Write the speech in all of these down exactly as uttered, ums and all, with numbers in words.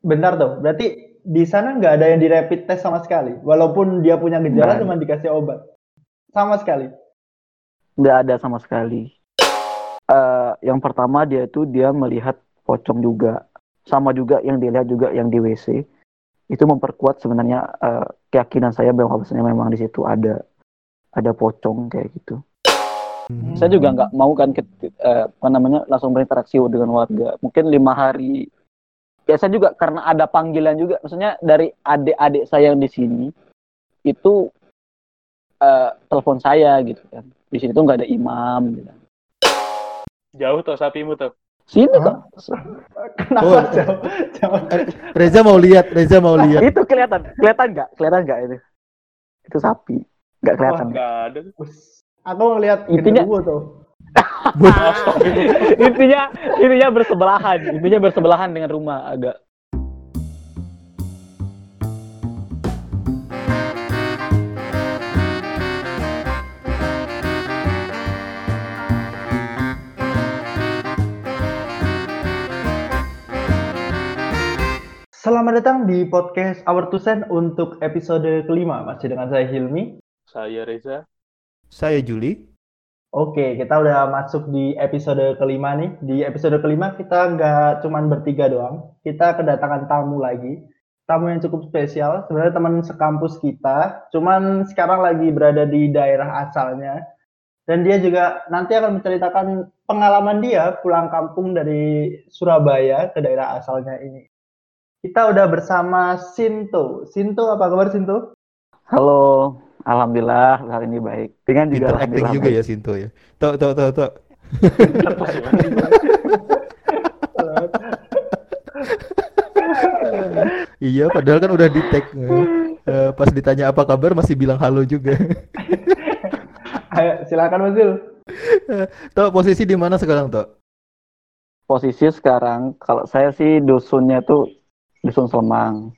Benar tuh. Berarti di sana nggak ada yang di rapid test sama sekali. Walaupun dia punya gejala nah. cuma dikasih obat. Sama sekali. Nggak ada sama sekali. Uh, yang pertama dia itu dia melihat pocong juga. Sama juga yang dilihat juga yang di W C. Itu memperkuat sebenarnya uh, keyakinan saya bahwasanya memang di situ ada ada pocong kayak gitu. Hmm. Saya juga nggak mau kan ke, uh, apa namanya langsung berinteraksi dengan warga. Mungkin lima hari. Ya saya juga karena ada panggilan juga. Maksudnya dari adik-adik saya yang di sini itu uh, telepon saya gitu kan. Di sini tuh nggak ada imam. Gitu. Jauh tuh sapimu tuh. Sini huh? Tuh. Kenapa oh, jauh? jauh? Reza mau lihat, Reza mau lihat. Itu kelihatan, kelihatan nggak? Kelihatan nggak itu? Itu sapi, nggak kelihatan. Oh, nggak ada. Aku ngelihat intinya gua tuh. intinya intinya bersebelahan, intinya bersebelahan dengan rumah agak. Selamat datang di podcast Our Tusen untuk episode kelima. Masih dengan saya Hilmi. Saya Reza. Saya Juli. Oke, kita udah masuk di episode kelima nih. Di episode kelima kita nggak cuman bertiga doang. Kita kedatangan tamu lagi. Tamu yang cukup spesial. Sebenarnya teman sekampus kita. Cuman sekarang lagi berada di daerah asalnya. Dan dia juga nanti akan menceritakan pengalaman dia pulang kampung dari Surabaya ke daerah asalnya ini. Kita udah bersama Sinto. Sinto, apa kabar Sinto? Halo, alhamdulillah hari ini baik. Dengan juga acting juga ya Sinto ya. Tok tok tok tok. Iya, padahal kan udah di tag. Uh, pas ditanya apa kabar masih bilang halo juga. Ayo, silakan Mas Zul. Tok, posisi di mana sekarang, Tok? Posisi sekarang kalau saya sih dusunnya tuh Dusun Selemang,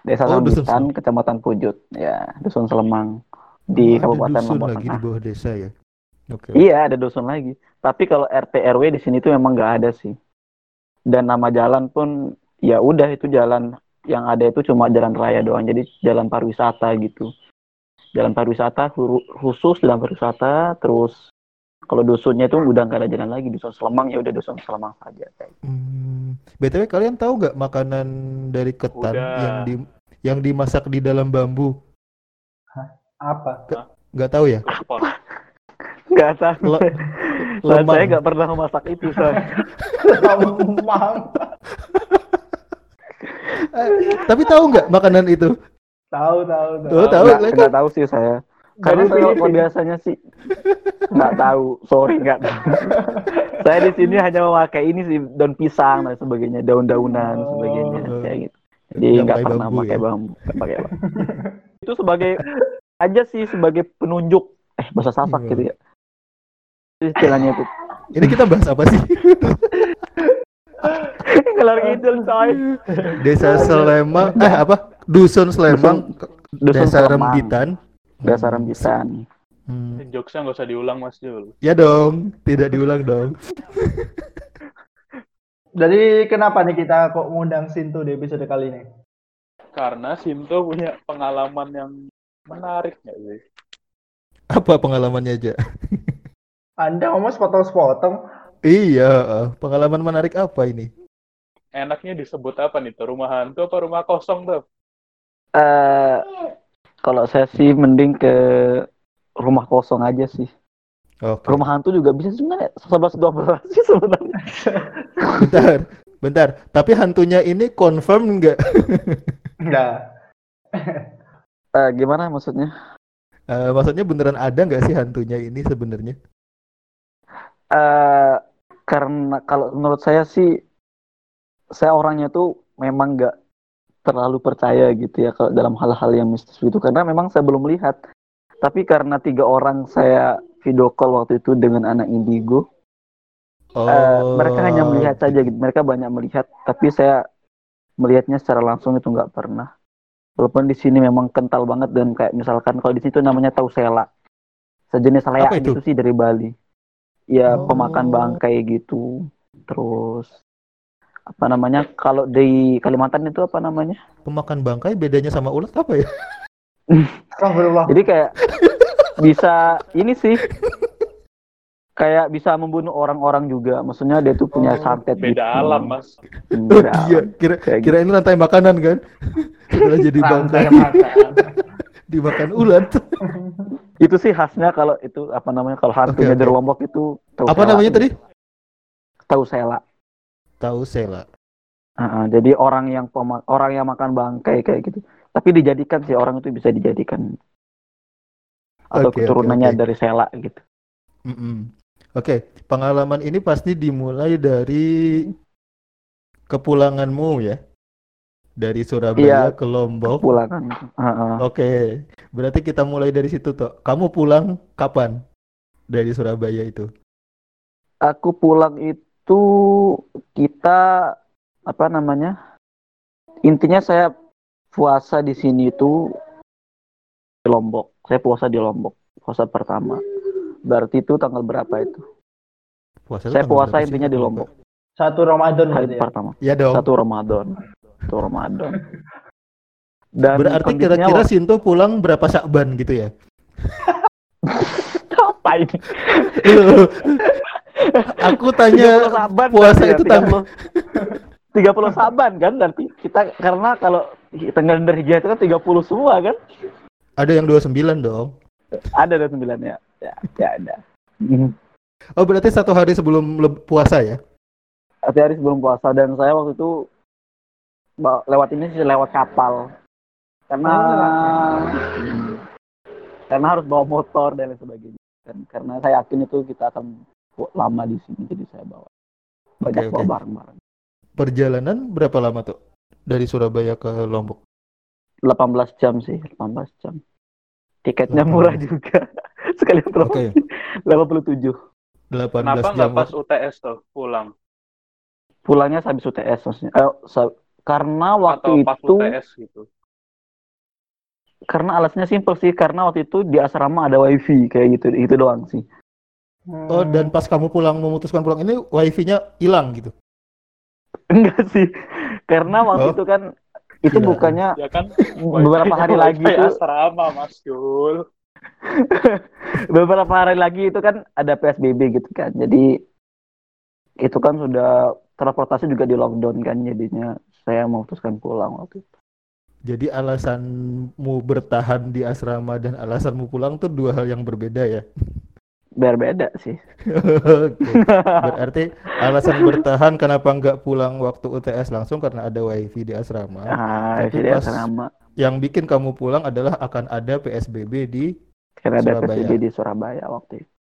Desa Sambitan, oh, Kecamatan Pujut, ya Dusun Selemang di oh, Kabupaten Lombok Tengah. Ada dusun lagi di bawah desa ya? Okay. Iya ada dusun lagi. Tapi kalau R T R W di sini tuh memang nggak ada sih. Dan nama jalan pun ya udah itu jalan yang ada itu cuma jalan raya doang. Jadi jalan pariwisata gitu. Jalan pariwisata khusus jalan pariwisata terus. Kalau dusunnya itu udah nggak ada jalan lagi, Dusun Slembang ya udah Dusun Slembang saja. Hmm. B T W kalian tahu nggak makanan dari ketan udah. yang di yang dimasak di dalam bambu? Hah? Apa? Nggak tahu ya? Apa? Nggak tahu. Le- Lemang. Saya nggak pernah memasak itu saya. Lemang. Tapi tahu nggak makanan itu? Tahu tahu. Tahu tahu. Nggak tahu sih saya. Karena saya biasanya sih nggak tahu, sorry nggak tahu. Saya di sini hanya memakai ini sih daun pisang dan sebagainya, daun-daunan oh, sebagainya, kayak gitu. Jadi nggak pernah pakai ya? bambu, nggak pakai bambu. Itu sebagai aja sih sebagai penunjuk, eh bahasa Sasak gitu ya. Istilahnya itu. Ini kita bahas apa sih? Ngelar ngidul coy. Desa Slembang, eh apa? Dusun Slembang, Dusun, Desa Rembitan. Desa Rembitan. Hmm. Jokesnya nggak usah diulang Mas Jul. Ya dong, tidak diulang dong. Jadi kenapa nih kita kok ngundang Sinto di episode kali ini? Karena Sinto punya pengalaman yang menarik nggak sih? Apa pengalamannya aja? Anda ngomong sepotong-sepotong. Iya, pengalaman menarik apa ini? Enaknya disebut apa nih? Rumah hantu apa rumah kosong tuh? Eh... Uh... Kalau saya sih mending ke rumah kosong aja sih. Okay. Rumah hantu juga bisa sebenarnya sebelas dua belas sih sebenarnya. Bentar, bentar. Tapi hantunya ini confirm nggak? Nggak. uh, gimana maksudnya? Uh, maksudnya beneran ada nggak sih hantunya ini sebenarnya? Uh, karena kalau menurut saya sih, saya orangnya tuh memang nggak terlalu percaya gitu ya kalau dalam hal-hal yang mistis itu karena memang saya belum lihat. Tapi karena tiga orang saya video call waktu itu dengan anak indigo, oh. uh, mereka hanya melihat saja gitu. Mereka banyak melihat, tapi saya melihatnya secara langsung itu nggak pernah. Walaupun di sini memang kental banget dan kayak misalkan kalau di situ namanya tausela, sejenis layak itu? Gitu sih dari Bali. Ya oh. Pemakan bangkai gitu, terus apa namanya, kalau di Kalimantan itu apa namanya? Pemakan bangkai, bedanya sama ulat apa ya? Jadi kayak bisa ini sih, kayak bisa membunuh orang-orang juga. Maksudnya dia tuh punya oh, santet. Beda gitu. Alam mas. Beda oh, iya. Kira, kira gitu. Ini rantai makanan kan? Udah jadi bangkai. Dimakan ulat. Itu sih khasnya kalau itu apa namanya, kalau hantunya okay, dari Lombok itu. Apa namanya tadi? Tahu sela. Tahu sela. Uh, jadi orang yang pema- orang yang makan bangkai kayak gitu. Tapi dijadikan sih, orang itu bisa dijadikan atau okay, keturunannya okay, okay. dari sela gitu. Mm-mm. Oke, okay. Pengalaman ini pasti dimulai dari kepulanganmu ya. Dari Surabaya iya, ke Lombok. Pulangan. Uh-uh. Oke, okay. Berarti kita mulai dari situ toh. Kamu pulang kapan dari Surabaya itu? Aku pulang itu kita apa namanya? Intinya saya puasa di sini itu di Lombok. Saya puasa di Lombok. Puasa pertama. Berarti itu tanggal berapa itu? Puasa saya puasa intinya di Lombok. Satu Ramadan hari ya? Pertama. Iya dong. Satu Ramadan. Itu Ramadan. Dan berarti kira-kira waktu... Sinto pulang berapa Syakban gitu ya? Apa ini? Aku tanya puasa itu tanggal tiga puluh Syakban kan? Berarti kita karena kalau tanggal dari Hijriah itu kan tiga puluh semua kan? Ada yang dua puluh sembilan dong. Ada dua puluh sembilan ya. Ya, ya ada. Oh, berarti satu hari sebelum puasa ya? Satu hari sebelum puasa, dan saya waktu itu lewat ini sih lewat kapal karena hmm. karena harus bawa motor dan lain sebagainya, dan karena saya yakin itu kita akan lama di sini, jadi saya bawa banyak okay, bawa okay. barang-barang. Perjalanan berapa lama tuh dari Surabaya ke Lombok? delapan belas jam sih, delapan belas jam. Tiketnya murah hmm. juga sekali terus okay. delapan puluh tujuh. Kenapa nggak pas U T S tuh pulang? Pulangnya habis U T S maksudnya. Eh, sab- Karena waktu itu, gitu. Karena alasnya simpel sih, karena waktu itu di asrama ada wifi kayak gitu, itu doang sih. Oh, dan pas kamu pulang memutuskan pulang ini wifi-nya hilang gitu? Enggak sih, karena waktu oh. itu kan itu Gila. bukannya ya kan, beberapa hari lagi itu asrama Mas Jul. Beberapa hari lagi itu kan ada P S B B gitu kan, jadi itu kan sudah transportasi juga di lockdown kan, jadinya saya memutuskan pulang waktu itu. Jadi alasanmu bertahan di asrama dan alasanmu pulang tuh dua hal yang berbeda ya? Berbeda sih. Okay. Berarti alasan bertahan kenapa nggak pulang waktu U T S langsung karena ada wifi di asrama. Ah, wifi di asrama. Yang bikin kamu pulang adalah akan ada P S B B di karena Surabaya. Karena ada P S B B di Surabaya waktu itu.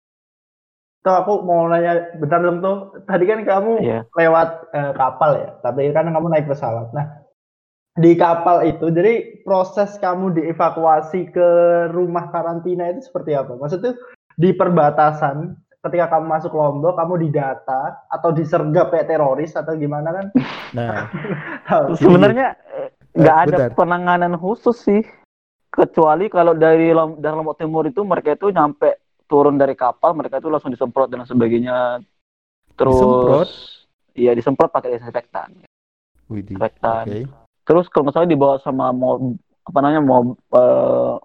Tuh aku mau nanya bentar dong tuh, tadi kan kamu yeah. lewat eh, kapal ya, tapi kan kamu naik pesawat. Nah, di kapal itu, jadi proses kamu dievakuasi ke rumah karantina itu seperti apa? Maksudnya di perbatasan, ketika kamu masuk Lombok, kamu didata atau disergap kayak teroris atau gimana kan? Nah, sebenarnya nggak ada bentar. penanganan khusus sih, kecuali kalau dari Lom- dari Lombok Timur itu mereka itu nyampe turun dari kapal, mereka itu langsung disemprot dan sebagainya. Terus disemprot? Iya, disemprot pakai disinfektan. Widih, disinfektan. Okay. Terus kalau misalnya dibawa sama mob, apa namanya mob, uh,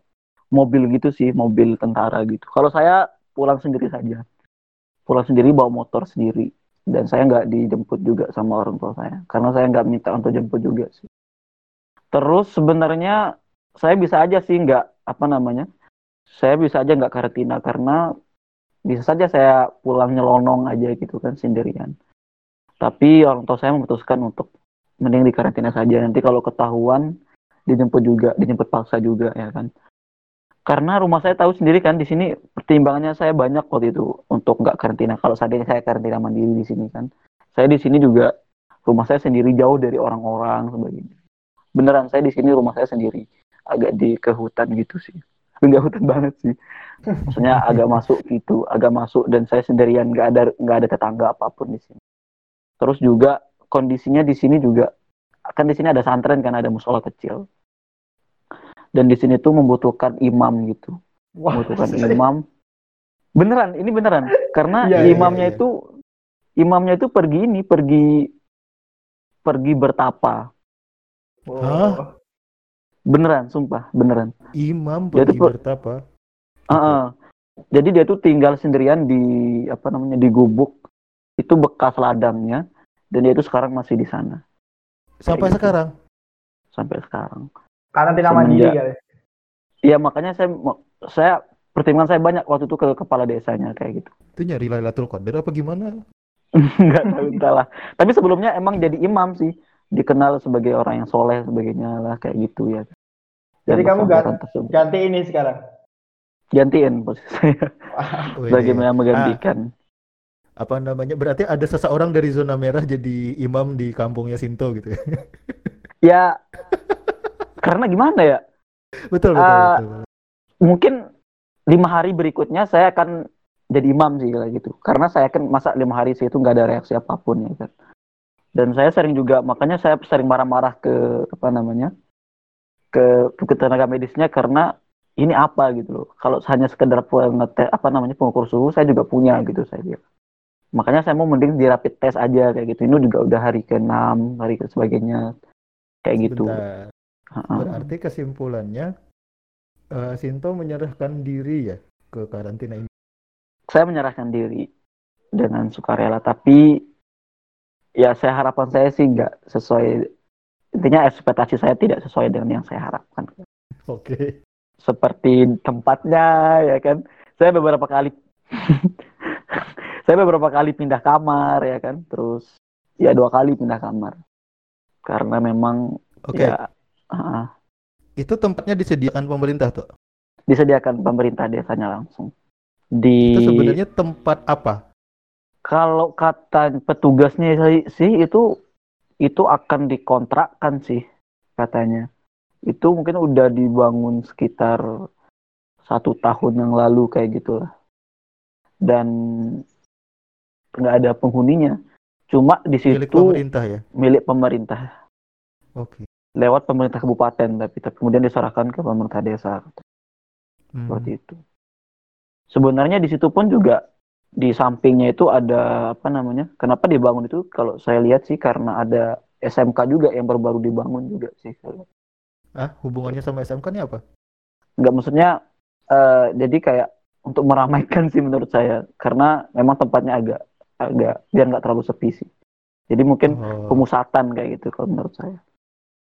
mobil gitu sih, mobil tentara gitu. Kalau saya pulang sendiri saja, pulang sendiri bawa motor sendiri, dan saya nggak dijemput juga sama orang tua saya, karena saya nggak minta untuk jemput juga sih. Terus sebenarnya saya bisa aja sih nggak apa namanya. Saya bisa aja nggak karantina karena bisa saja saya pulang nyelonong aja gitu kan sendirian. Tapi orang tua saya memutuskan untuk mending di karantina saja. Nanti kalau ketahuan dijemput juga, dijemput paksa juga ya kan. Karena rumah saya tahu sendiri kan di sini pertimbangannya saya banyak waktu itu untuk nggak karantina. Kalau seandainya saya karantina mandiri di sini kan, saya di sini juga rumah saya sendiri jauh dari orang-orang sebagainya. Beneran saya di sini rumah saya sendiri agak di ke hutan gitu sih. Enggak hutan banget sih, maksudnya agak masuk gitu, agak masuk dan saya sendirian, nggak ada nggak ada tetangga apapun di sini. Terus juga kondisinya di sini juga kan di sini ada santren kan, ada musola kecil, dan di sini tuh membutuhkan imam gitu. Wah, membutuhkan seri? Imam beneran, ini beneran karena ya, imamnya ya, ya. itu imamnya itu pergi ini pergi pergi bertapa. Wow. Hah? Beneran, sumpah, beneran. Imam pergi tuh, bertapa? Uh-uh. Jadi dia tuh tinggal sendirian di apa namanya di gubuk itu bekas ladangnya, dan dia itu sekarang masih di sana. Sampai Jadi, sekarang? Sampai sekarang. Karena tidak mandiri kali. Iya makanya saya saya pertimbangan saya banyak waktu itu ke kepala desanya kayak gitu. Itu nyari Lailatul Qadar apa gimana? Enggak tahu entahlah. Tapi sebelumnya emang jadi imam sih, dikenal sebagai orang yang soleh sebagainya lah kayak gitu ya. Jadi yang kamu ganti ini sekarang? Gantiin posisi saya. Bagaimana menggantikan? Ah, apa namanya? Berarti ada seseorang dari zona merah jadi imam di kampungnya Sinto gitu ya? Ya, karena gimana ya? Betul betul, uh, betul. Mungkin lima hari berikutnya saya akan jadi imam sih gitu. Karena saya kan masa lima hari sih itu nggak ada reaksi apapun ya kan. Dan saya sering juga makanya saya sering marah-marah ke apa namanya ke, ke tenaga medisnya karena ini apa gitu loh. Kalau hanya sekedar pengetes apa namanya pengukur suhu saya juga punya gitu saya bilang. Makanya saya mau mending di rapid test aja kayak gitu. Ini juga udah hari keenam, hari ke sebagainya kayak gitu. Bentar. Berarti kesimpulannya uh, Sinto menyerahkan diri ya ke karantina ini. Saya menyerahkan diri dengan sukarela, tapi ya saya harapan saya sih nggak sesuai, intinya ekspektasi saya tidak sesuai dengan yang saya harapkan. Oke. Okay. Seperti tempatnya ya kan, saya beberapa kali saya beberapa kali pindah kamar ya kan, terus ya dua kali pindah kamar karena memang okay. Ya. Uh, itu tempatnya disediakan pemerintah tuh? Disediakan pemerintah desanya langsung. Di... Itu sebenarnya tempat apa? Kalau kata petugasnya sih itu itu akan dikontrakkan sih katanya. Itu mungkin udah dibangun sekitar satu tahun yang lalu kayak gitulah. Dan nggak ada penghuninya. Cuma di situ milik pemerintah ya. Milik pemerintah. Oke. Okay. Lewat pemerintah kabupaten tapi, tapi kemudian diserahkan ke pemerintah desa seperti hmm. itu. Sebenarnya di situ pun juga di sampingnya itu ada apa namanya? Kenapa dibangun itu? Kalau saya lihat sih karena ada S M K juga yang baru-baru dibangun juga sih. Ah, hubungannya sama S M K ini apa? Enggak, maksudnya uh, jadi kayak untuk meramaikan sih menurut saya karena memang tempatnya agak agak biar nggak terlalu sepi sih. Jadi mungkin oh. pemusatan kayak gitu kalau menurut saya.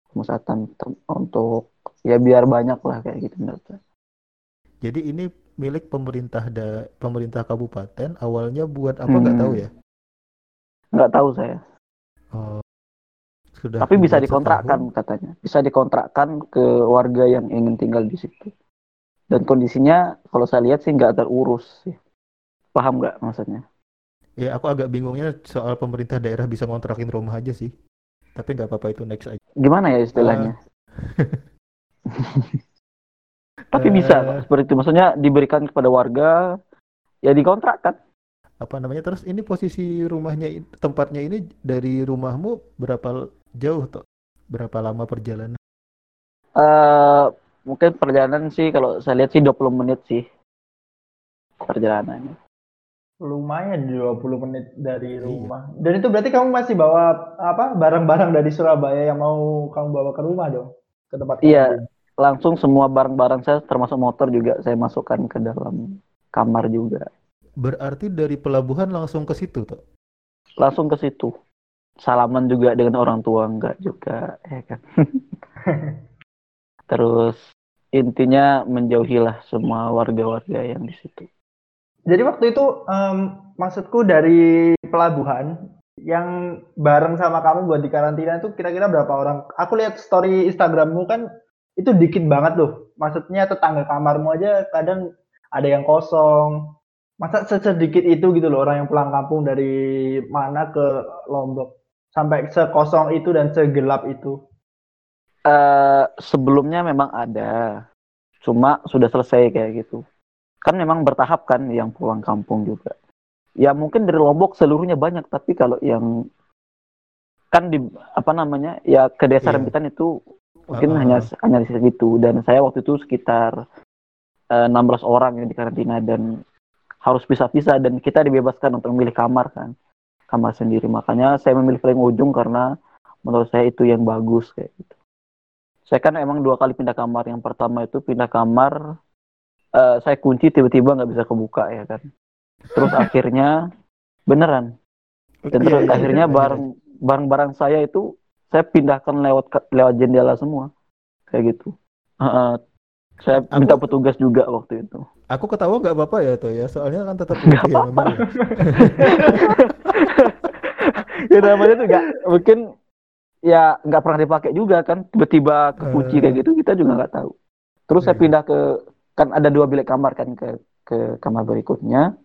Pemusatan untuk ya biar banyak lah kayak gitu menurut saya. Jadi ini milik pemerintah da, pemerintah kabupaten awalnya buat apa nggak hmm. tahu ya? Nggak tahu saya. Oh, sudah. Tapi bisa dikontrakkan setahun. Katanya. Bisa dikontrakkan ke warga yang ingin tinggal di situ. Dan kondisinya kalau saya lihat sih nggak terurus sih. Paham nggak maksudnya? Ya aku agak bingungnya soal pemerintah daerah bisa ngontrakin rumah aja sih. Tapi nggak apa-apa itu next aja. Gimana ya istilahnya? Tapi bisa uh, Pak, seperti itu. Maksudnya diberikan kepada warga, ya dikontrakkan. Apa namanya? Terus ini posisi rumahnya, tempatnya ini dari rumahmu berapa jauh? Toh? Berapa lama perjalanan? Uh, mungkin perjalanan sih kalau saya lihat sih dua puluh menit sih perjalanannya. Lumayan dua puluh menit dari rumah. Iya. Dan itu berarti kamu masih bawa apa barang-barang dari Surabaya yang mau kamu bawa ke rumah dong? Ke tempat kamu? Iya, langsung semua barang-barang saya termasuk motor juga saya masukkan ke dalam kamar juga. Berarti dari pelabuhan langsung ke situ tuh? Langsung ke situ. Salaman juga dengan orang tua enggak juga, ya kan. Terus intinya menjauhilah semua warga-warga yang di situ. Jadi waktu itu um, maksudku dari pelabuhan yang bareng sama kamu buat di karantina itu kira-kira berapa orang? Aku lihat story Instagrammu kan itu dikit banget loh. Maksudnya tetangga kamarmu aja kadang ada yang kosong. Masa sesedikit itu gitu loh orang yang pulang kampung dari mana ke Lombok sampai sekosong itu dan segelap itu. Uh, sebelumnya memang ada, cuma sudah selesai kayak gitu. Kan memang bertahap kan yang pulang kampung juga. Ya mungkin dari Lombok seluruhnya banyak, tapi kalau yang kan di apa namanya ya ke Desa Rembitan yeah. itu mungkin uh-huh. hanya hanya di situ. Dan saya waktu itu sekitar uh, enam belas orang yang dikarantina dan harus pisah-pisah dan kita dibebaskan untuk memilih kamar kan, kamar sendiri. Makanya saya memilih paling ujung karena menurut saya itu yang bagus kayak gitu. Saya kan emang dua kali pindah kamar. Yang pertama itu pindah kamar, uh, saya kunci tiba-tiba nggak bisa kebuka ya kan. Terus akhirnya beneran. Dan terus akhirnya barang, barang-barang saya itu saya pindahkan lewat lewat jendela semua kayak gitu. Uh, saya aku, minta petugas juga waktu itu. Aku ketawa nggak apa-apa ya tuh ya, soalnya kan tetap nggak apa-apa. Ya namanya tuh nggak mungkin. Ya nggak pernah dipakai juga kan, tiba-tiba kekunci uh, kayak gitu kita juga nggak tahu. Terus iya. Saya pindah ke, kan ada dua bilik kamar kan, ke ke kamar berikutnya.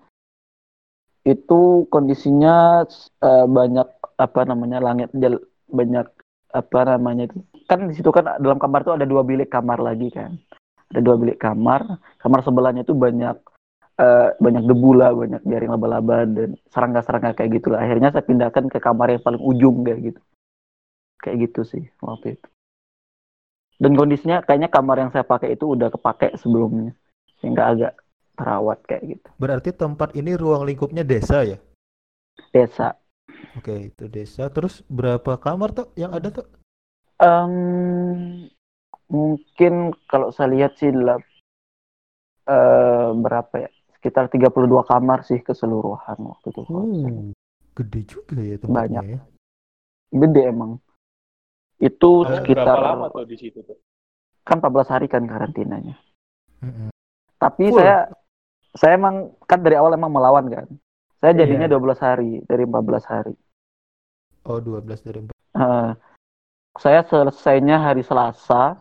Itu kondisinya uh, banyak apa namanya langit jel, banyak apa namanya itu. Kan di situ kan dalam kamar tuh ada dua bilik kamar lagi kan. Ada dua bilik kamar, kamar sebelahnya itu banyak uh, banyak debu lah, banyak jaring laba-laba dan serangga-serangga kayak gitulah. Akhirnya saya pindahkan ke kamar yang paling ujung kayak gitu. Kayak gitu sih waktu itu. Dan kondisinya kayaknya kamar yang saya pakai itu udah kepake sebelumnya, sehingga agak terawat kayak gitu. Berarti tempat ini ruang lingkupnya desa ya? Desa. Oke, itu desa. Terus berapa kamar tuh yang ada tuh? Um, mungkin kalau saya lihat sih lab, uh, berapa ya? Sekitar tiga puluh dua kamar sih keseluruhan waktu itu. Hmm, gede juga ya tempatnya. Banyak. Ya? Gede emang. Itu nah, sekitar lama tuh di situ tuh? Kan empat belas hari kan karantinanya. Mm-hmm. Tapi cool. saya saya emang kan dari awal emang melawan kan. Saya jadinya yeah. dua belas hari dari empat belas hari. Oh, dua belas dari empat belas. Uh, saya selesainya hari Selasa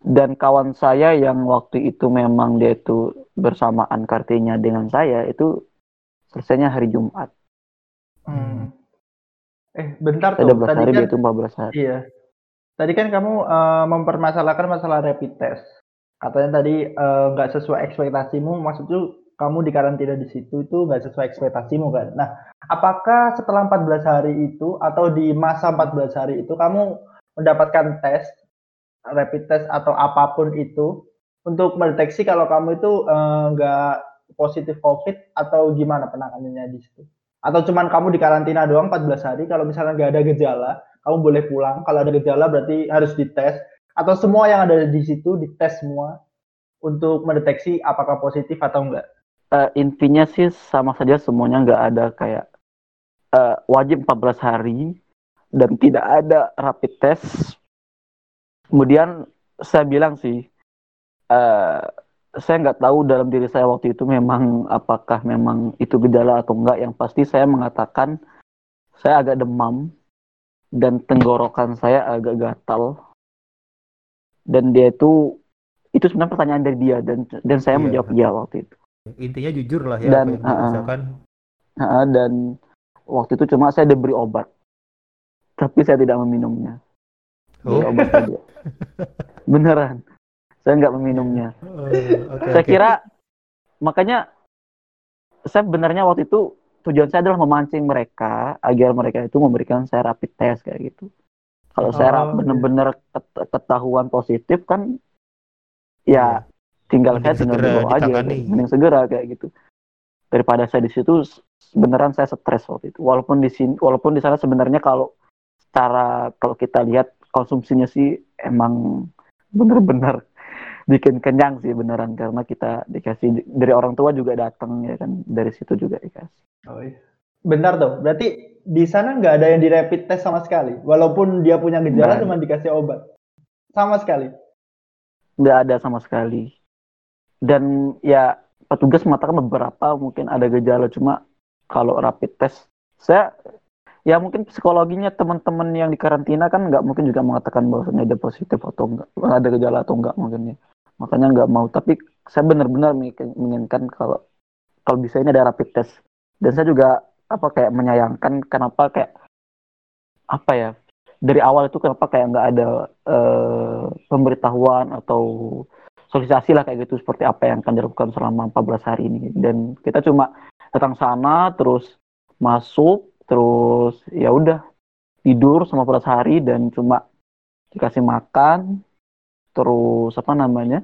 dan kawan saya yang waktu itu memang dia itu bersamaan kartinya dengan saya itu selesainya hari Jumat. Hmm. Eh, bentar tuh. dua belas hari dia itu empat belas hari. Iya. Tadi kan kamu uh, mempermasalahkan masalah rapid test. Katanya tadi nggak uh, sesuai ekspektasimu, maksudnya kamu dikarantina di situ itu nggak sesuai ekspektasimu kan? Nah, apakah setelah empat belas hari itu atau di masa empat belas hari itu kamu mendapatkan tes, rapid test atau apapun itu untuk mendeteksi kalau kamu itu nggak uh, positif COVID atau gimana penanganannya di situ? Atau cuman kamu dikarantina doang empat belas hari, kalau misalnya nggak ada gejala, kamu boleh pulang, kalau ada gejala berarti harus dites, atau semua yang ada di situ dites semua untuk mendeteksi apakah positif atau enggak? Uh, intinya sih sama saja semuanya, nggak ada kayak uh, wajib empat belas hari dan tidak ada rapid test. Kemudian saya bilang sih, uh, saya nggak tahu dalam diri saya waktu itu memang apakah memang itu gejala atau enggak. Yang pasti saya mengatakan saya agak demam dan tenggorokan saya agak gatal. Dan dia itu, itu sebenarnya pertanyaan dari dia dan dan saya iya. menjawab iya waktu itu. Intinya jujur lah ya. Dan, uh, uh, dan waktu itu cuma saya diberi obat. Tapi saya tidak meminumnya. Oh. Obat saja. Beneran. Saya nggak meminumnya. Uh, okay, saya okay. kira, makanya saya sebenarnya waktu itu tujuan saya adalah memancing mereka agar mereka itu memberikan saya rapid test kayak gitu. Kalau oh, saya benar-benar okay. ketahuan positif kan, ya tinggal mending saya tinggal dibawa aja, ditangani. Mending segera kayak gitu. Daripada saya di situ, beneran saya stres waktu itu. Walaupun di sini, walaupun di sana sebenarnya kalau secara kalau kita lihat konsumsinya sih emang benar-benar bikin kenyang sih beneran, karena kita dikasih dari orang tua juga datang ya kan, dari situ juga dikasih. Oh iya. Benar tuh. Berarti di sana nggak ada yang di rapid test sama sekali. Walaupun dia punya gejala cuma dikasih obat. Sama sekali. Nggak ada sama sekali. Dan ya petugas mengatakan beberapa mungkin ada gejala, cuma kalau rapid test saya ya mungkin psikologinya teman-teman yang dikarantina kan nggak mungkin juga mengatakan bahwasannya ada positif atau enggak, ada gejala atau enggak mungkin ya. Makanya nggak mau. Tapi saya benar-benar menginginkan kalau kalau bisa ini ada rapid test. Dan saya juga apa kayak menyayangkan kenapa kayak apa ya dari awal itu kenapa kayak nggak ada eh, pemberitahuan atau sosialisasi lah kayak gitu seperti apa yang akan dilakukan selama empat belas hari ini. Dan kita cuma datang sana terus masuk. Terus ya udah tidur sama belas hari dan cuma dikasih makan, terus apa namanya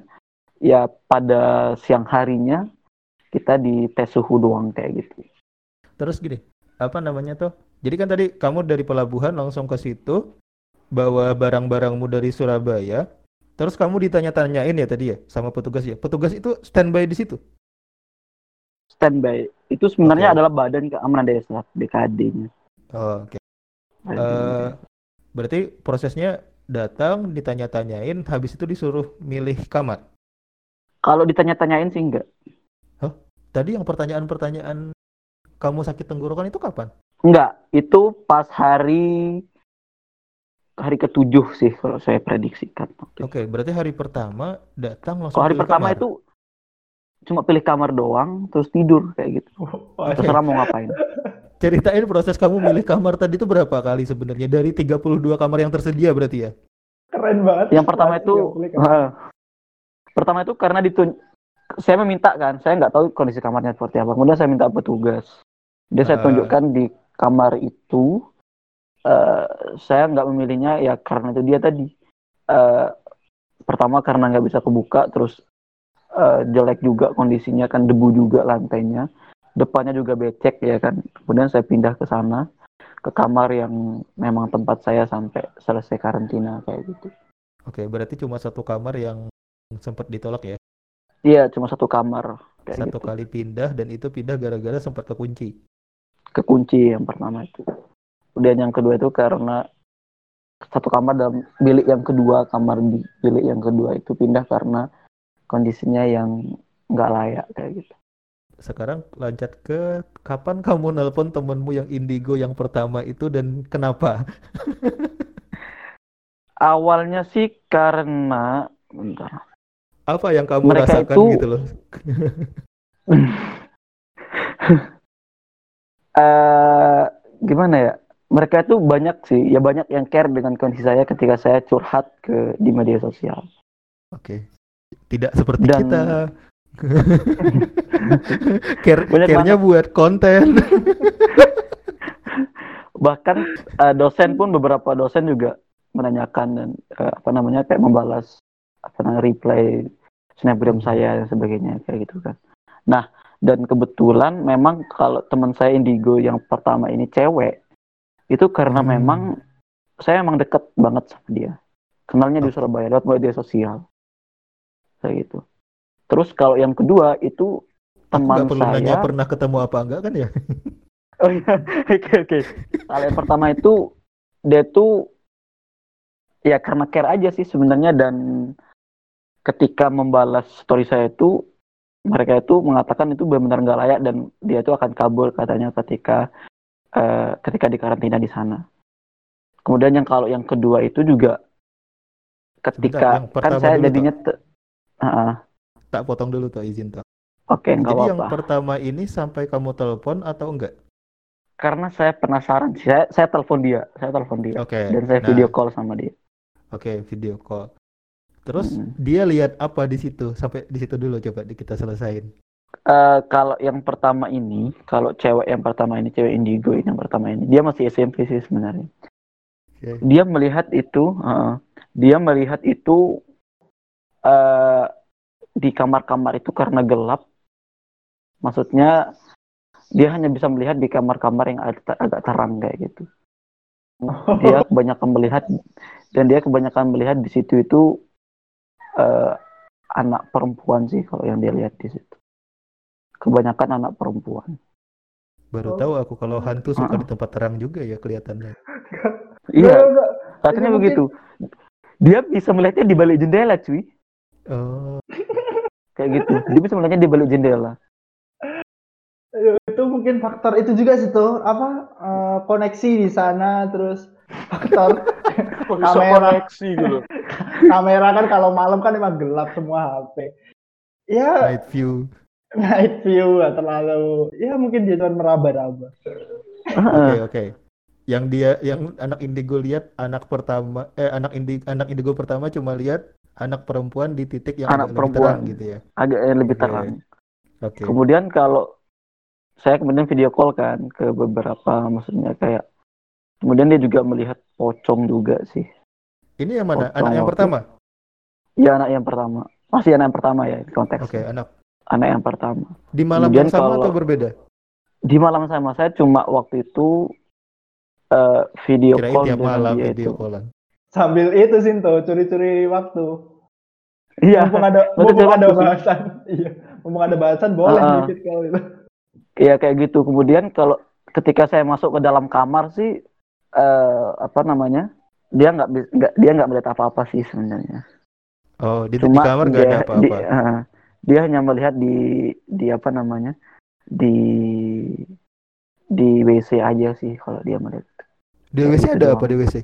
ya pada siang harinya kita dites suhu doang kayak gitu. Terus gini apa namanya tuh? Jadi kan tadi kamu dari pelabuhan langsung ke situ, bawa barang-barangmu dari Surabaya, terus kamu ditanya-tanyain ya tadi ya sama petugas ya. Petugas itu standby di situ? Standby. Itu sebenarnya okay. adalah Badan Keamanan Daerah, B K D-nya. Oh, oke. Okay. Uh, berarti prosesnya datang, ditanya-tanyain, habis itu disuruh milih kamar? Kalau ditanya-tanyain sih enggak. Hah? Tadi yang pertanyaan-pertanyaan kamu sakit tenggorokan itu kapan? Enggak, itu pas hari... hari ketujuh sih kalau saya prediksikan. Oke, okay, berarti hari pertama datang langsung. Kalau hari pertama kamar. Itu cuma pilih kamar doang, terus tidur kayak gitu. Oh, terserah mau ngapain. Ceritain proses kamu milih kamar tadi itu berapa kali sebenarnya dari tiga puluh dua kamar yang tersedia berarti ya? Keren banget. Yang pertama itu, uh, pertama itu karena ditun, saya meminta kan, saya nggak tahu kondisi kamarnya seperti apa. Kemudian saya minta petugas. Dia uh. saya tunjukkan di kamar itu. Uh, saya nggak memilihnya ya karena itu dia tadi uh, pertama karena nggak bisa kebuka, terus uh, jelek juga kondisinya kan, debu juga lantainya, depannya juga becek ya kan. Kemudian saya pindah ke sana, ke kamar yang memang tempat saya sampai selesai karantina kayak gitu. Oke, berarti cuma satu kamar yang sempat ditolak ya? Iya, cuma satu kamar kayak satu gitu. Kali pindah, dan itu pindah gara-gara sempat kekunci. Kekunci yang pertama itu. Kemudian yang kedua itu karena satu kamar dalam bilik yang kedua, kamar di bilik yang kedua itu pindah karena kondisinya yang nggak layak kayak gitu. Sekarang lanjut ke kapan kamu nelpon temenmu yang indigo yang pertama itu dan kenapa? Awalnya sih karena bentar. Apa yang kamu mereka rasakan itu... gitu loh? uh, gimana ya? Mereka itu banyak sih, ya banyak yang care dengan kondisi saya ketika saya curhat ke di media sosial. Oke, tidak seperti Dan, kita. care, care-nya buat konten. Bahkan uh, dosen pun, beberapa dosen juga menanyakan dan uh, apa namanya kayak membalas apa namanya reply Snapgram saya dan sebagainya kayak gitu kan. Nah, dan kebetulan memang kalau teman saya indigo yang pertama ini cewek. Itu karena hmm. memang saya emang deket banget sama dia. Kenalnya oh. di Surabaya lewat media sosial. Kayak gitu. Terus kalau yang kedua itu teman Aku gak perlu saya. Nanya pernah ketemu apa enggak kan ya? Oh iya. Oke oke. Kalau yang pertama itu dia tuh ya karena care aja sih sebenarnya, dan ketika membalas story saya itu mereka itu mengatakan itu benar-benar nggak layak dan dia itu akan kabur katanya ketika Uh, ketika dikarantina di sana. Kemudian yang kalau yang kedua itu juga ketika Sebentar, kan saya jadinya te- uh, tak potong dulu toh, izin toh. Oke, okay, enggak apa-apa. Jadi yang pertama ini sampai kamu telepon atau enggak? Karena saya penasaran. Saya saya telepon dia, saya telepon dia. Okay, dan saya nah, video call sama dia. Oke, okay, video call. Terus hmm. dia lihat apa di situ? Sampai di situ dulu coba kita selesain. Uh, kalau yang pertama ini, kalau cewek yang pertama ini, cewek indigo ini yang pertama ini, dia masih S M P sih sebenarnya. Okay. Dia melihat itu, uh, dia melihat itu uh, di kamar-kamar itu karena gelap. Maksudnya dia hanya bisa melihat di kamar-kamar yang agak, agak terang kayak gitu. Dia kebanyakan melihat dan dia kebanyakan melihat di situ itu uh, anak perempuan sih kalau yang dia lihat di situ. Kebanyakan anak perempuan. Baru oh. tahu aku kalau hantu suka uh-uh. di tempat terang juga ya kelihatannya. Iya, katanya begitu. Dia bisa melihatnya di balik jendela, cuy. Oh. Kayak gitu. Dia bisa melihatnya di balik jendela. Itu mungkin faktor itu juga sih tuh, apa uh, koneksi di sana, terus faktor kamera. Koneksi gitu. Kamera kan kalau malam kan emang gelap semua H P. Ya. Night view. Night view lah, terlalu ya mungkin dia cuma meraba-raba. Oke oke. Yang dia yang anak indigo lihat anak pertama eh anak indigo anak indigo pertama cuma lihat anak perempuan di titik yang anak agak lebih terang gitu ya. Agak yang lebih terang. Oke. Okay. Kemudian kalau saya kemudian video call kan ke beberapa, maksudnya kayak kemudian dia juga melihat pocong juga sih. Ini yang mana? Pocong anak yang pertama? Iya, anak yang pertama. Masih anak yang pertama ya konteks. Oke, okay, anak anak yang pertama. Di malam yang sama kalau, atau berbeda? Di malam sama, saya cuma waktu itu uh, video Kirain call. Kirain tiap malam video callan. sambil itu Sinto curi-curi waktu. Iya. Mumpung ada, mumpung ada bahasan. Iya. Mumpung ada bahasan boleh uh, dikit kalau itu. Iya kayak gitu. Kemudian kalau ketika saya masuk ke dalam kamar sih uh, apa namanya? Dia nggak dia nggak melihat apa-apa sih sebenarnya. Oh, di, Cuma di kamar nggak ada apa-apa. Di, uh, dia hanya melihat di di apa namanya? Di di W C aja sih kalau dia melihat. Di W C ya, ada gitu apa doang. Di W C?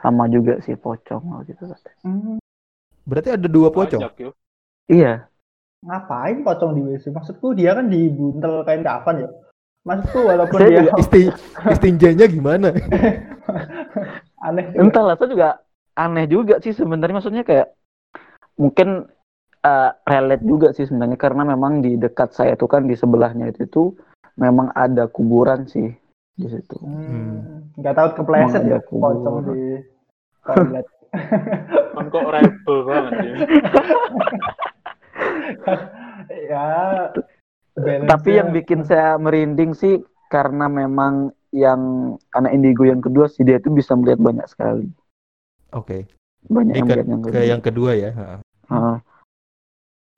Sama juga sih pocong gitu katanya. Berarti ada dua pocong? Ajak, iya. Ngapain pocong di W C? Maksudku dia kan dibuntel kain kafan ya. Maksudku walaupun dia isti, istinjanya gimana? Aneh. Entahlah, saya juga aneh juga sih sebenarnya, maksudnya kayak mungkin uh, relate juga sih sebenarnya karena memang di dekat saya itu kan di sebelahnya itu tuh memang ada kuburan sih di situ. Hmm. Enggak tahu kepleset ya pocong di toilet. Kan kok rebel banget ya. Ya. Tapi yang bikin saya merinding sih karena memang yang anak indigo yang kedua sih dia itu bisa melihat banyak sekali. Oke. Okay. Banyak yang ke, yang, ke yang kedua ya. Uh.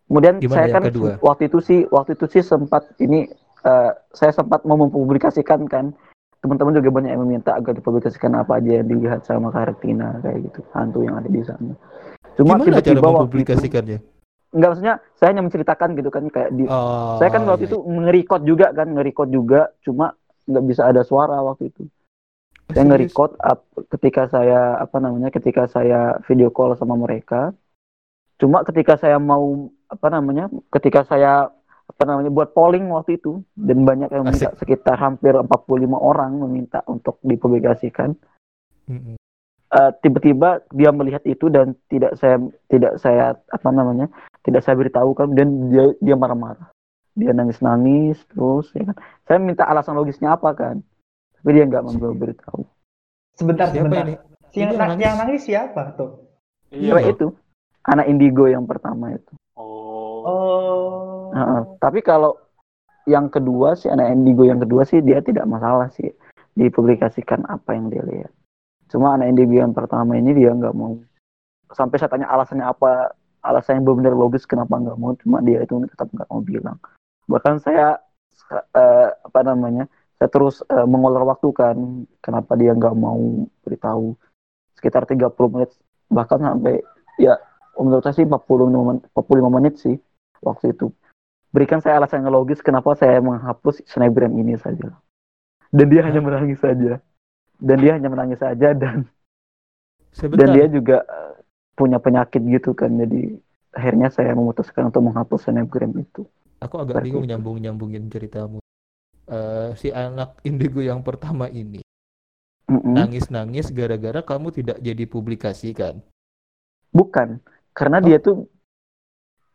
Kemudian gimana saya kan kedua? waktu itu sih waktu itu sih sempat ini uh, saya sempat mau mempublikasikan kan. Teman-teman juga banyak yang meminta agar dipublikasikan apa aja yang dilihat sama karantina kayak gitu, hantu yang ada di sana. Cuma gimana tiba-tiba cara mempublikasikannya? Enggak, maksudnya saya hanya menceritakan gitu kan kayak di oh, saya kan waktu iya. itu nge-record juga kan, nge-record juga cuma enggak bisa ada suara waktu itu. Saya nge-record up, ketika saya apa namanya? ketika saya video call sama mereka. Cuma ketika saya mau apa namanya? ketika saya apa namanya buat polling waktu itu dan banyak yang minta, Asik. sekitar hampir empat puluh lima orang meminta untuk dipublikasikan. Mm-hmm. Uh, tiba-tiba dia melihat itu dan tidak saya tidak saya apa namanya tidak saya beritahukan dan dia dia marah-marah, dia nangis-nangis terus ya kan. Saya minta alasan logisnya apa kan, tapi dia nggak mau beritahu. Sebentar siapa sebentar ini? Si yang, nangis. yang nangis siapa tuh? Iya itu anak indigo yang pertama itu. Oh. Oh. Nah, tapi kalau yang kedua sih, anak indigo yang kedua sih dia tidak masalah sih dipublikasikan apa yang dia lihat. Cuma anak indigo yang pertama ini dia nggak mau. Sampai saya tanya alasannya apa, alasan yang benar-benar logis kenapa nggak mau, cuma dia itu tetap nggak mau bilang. Bahkan saya eh, apa namanya, saya terus eh, mengulur waktu kan, kenapa dia nggak mau beritahu. Sekitar tiga puluh menit, bahkan sampai ya menurut saya sih empat puluh lima menit sih waktu itu. Berikan saya alasan yang logis kenapa saya menghapus Snapgram ini saja. Dan dia hanya menangis saja. Dan dia hanya menangis saja dan Sebentar. dan dia juga punya penyakit gitu kan. Jadi akhirnya saya memutuskan untuk menghapus Snapgram itu. Aku agak Seperti bingung itu. nyambung-nyambungin ceritamu. Uh, si anak indigo yang pertama ini Mm-mm. nangis-nangis gara-gara kamu tidak jadi publikasikan. Bukan, karena oh. dia tuh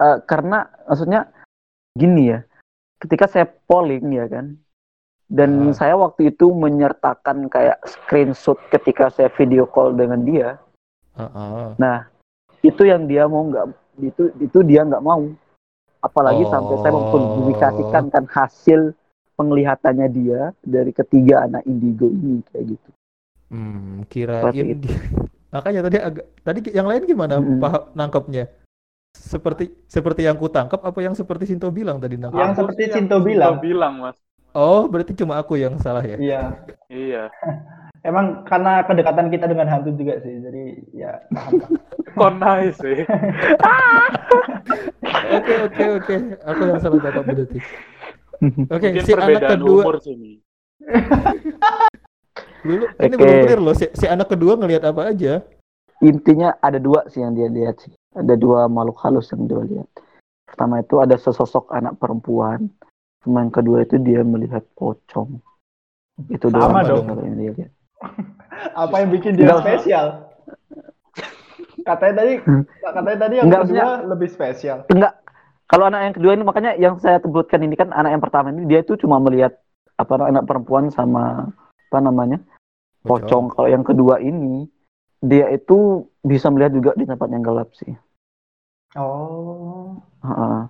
uh, karena maksudnya gini ya, ketika saya polling ya kan, dan ah. saya waktu itu menyertakan kayak screenshot ketika saya video call dengan dia. Ah, ah. Nah itu yang dia mau nggak, itu itu dia nggak mau. Apalagi oh. sampai saya mempublikasikan kan hasil penglihatannya dia dari ketiga anak indigo ini kayak gitu. Hmm, kirain dia. Makanya tadi agak, tadi yang lain gimana hmm. paham nangkepnya? Seperti seperti yang ku tangkap apa yang seperti Sinto bilang tadi nangkap? Yang seperti yang Sinto, Sinto bilang. bilang, Mas. Oh, berarti cuma aku yang salah ya? Iya. Iya. Emang karena kedekatan kita dengan hantu juga sih. Jadi ya paham. Konai sih. Oke, oke, oke. Aku yang salah tangkap berarti. Oke, okay, si anak kedua. Dulu okay. Ini belum clear loh. Si, si anak kedua ngelihat apa aja? Intinya ada dua sih yang dia lihat sih. Ada dua makhluk halus yang dia lihat. Pertama itu ada sesosok anak perempuan. Cuma yang kedua itu dia melihat pocong. Itu sama dong yang dia lihat. Apa yang bikin dia Nggak. spesial? Katanya tadi katanya tadi yang Nggak, kedua maksudnya, lebih spesial. Enggak. Kalau anak yang kedua ini, makanya yang saya sebutkan ini kan anak yang pertama ini dia itu cuma melihat apa anak perempuan sama apa namanya? pocong. Kalau yang kedua ini dia itu bisa melihat juga di tempat yang gelap sih. Oh. Uh-uh.